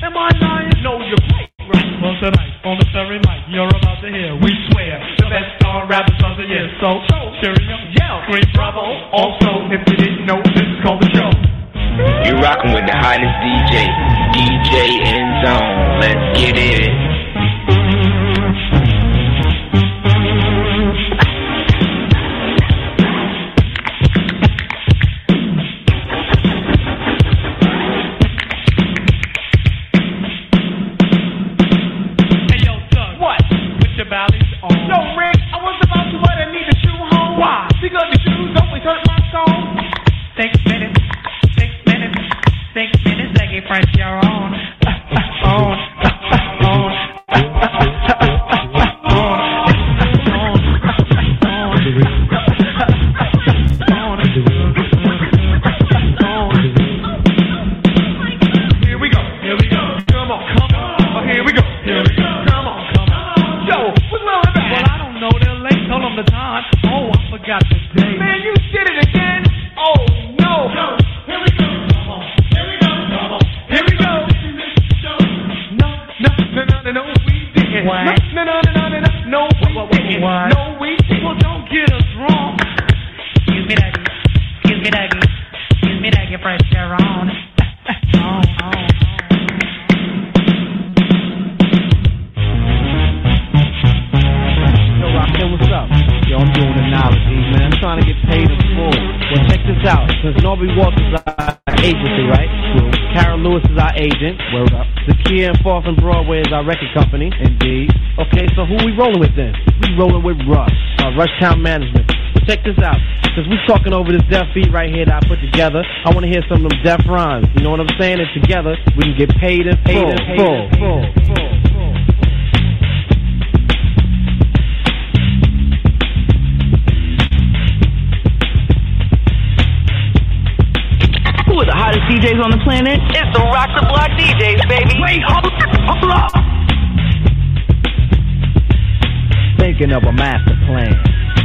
Am I lying? No, you're right. Right. Well, tonight, on the very night, you're about to hear, we swear, the best star rappers of the year. So, cheerio, yell, green bravo. Also, if you didn't know, this is called the show. You're rocking with the hottest DJ, DJ Enzone. Let's get it. Record company, indeed. Okay, so who we rolling with then? We rolling with Rush, Rushtown Management. Well, check this out, because we talking over this deaf beat right here that I put together. I want to hear some of them deaf rhymes. You know what I'm saying? And together, we can get paid in full. Who are the hottest DJs on the planet? It's the Rock the Block DJs, baby. Wait, hold up. Thinking of a master plan,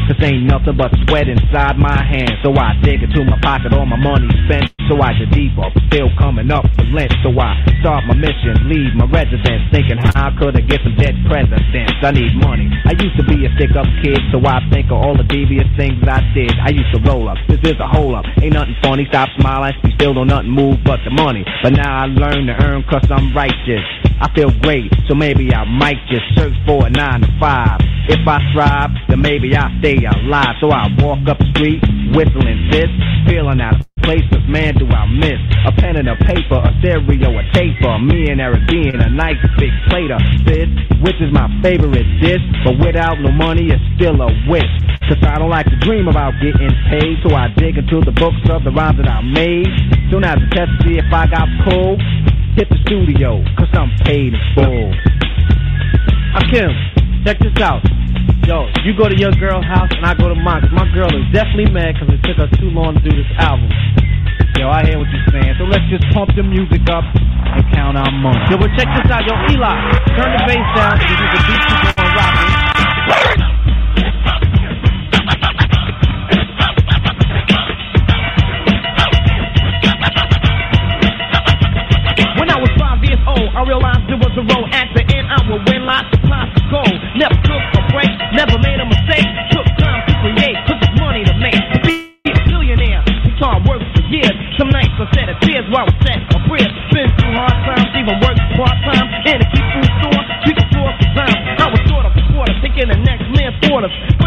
cause ain't nothing but sweat inside my hand. So I dig into my pocket, all my money spent. So I get deeper, still coming up for lint. So I start my mission, leave my residence, thinking how could I get some dead presidents. I need money, I used to be a stick up kid. So I think of all the devious things I did. I used to roll up, this is a hole up. Ain't nothing funny, stop smiling, we still don't nothing move but the money. But now I learn to earn cause I'm righteous. I feel great, so maybe I might just search for a 9 to 5. If I strive, then maybe I'll stay alive. So I walk up the street, whistling fist, feeling out of place, cause man do I miss. A pen and a paper, a stereo, a taper, me and Eric being a nice big plater. This, which is my favorite dish, but without no money it's still a wish. Cause I don't like to dream about getting paid, so I dig into the books of the rhymes that I made. Soon as I test to see if I got pulled, hit the studio, cause I'm paid in full. I'm Kim, check this out. Yo, you go to your girl's house and I go to mine. Cause my girl is definitely mad cause it took her too long to do this album. Yo, I hear what you're saying. So let's just pump the music up and count our money. Yo, but check this out. Yo, Eli, turn the bass down so you can beat people on rockin'. When I was 5 years old, I realized it was a road. At the end, I would win lots of pots of gold. Never took a break, never made a mistake. Took time to create, took money to make. To be a billionaire, it's hard work for years. Some nights I shed a tears while I set a bridge. Been through hard times, even worked part-time. In a key food store, people forced to time. I was sort of a quarter, thinking the next man's orders.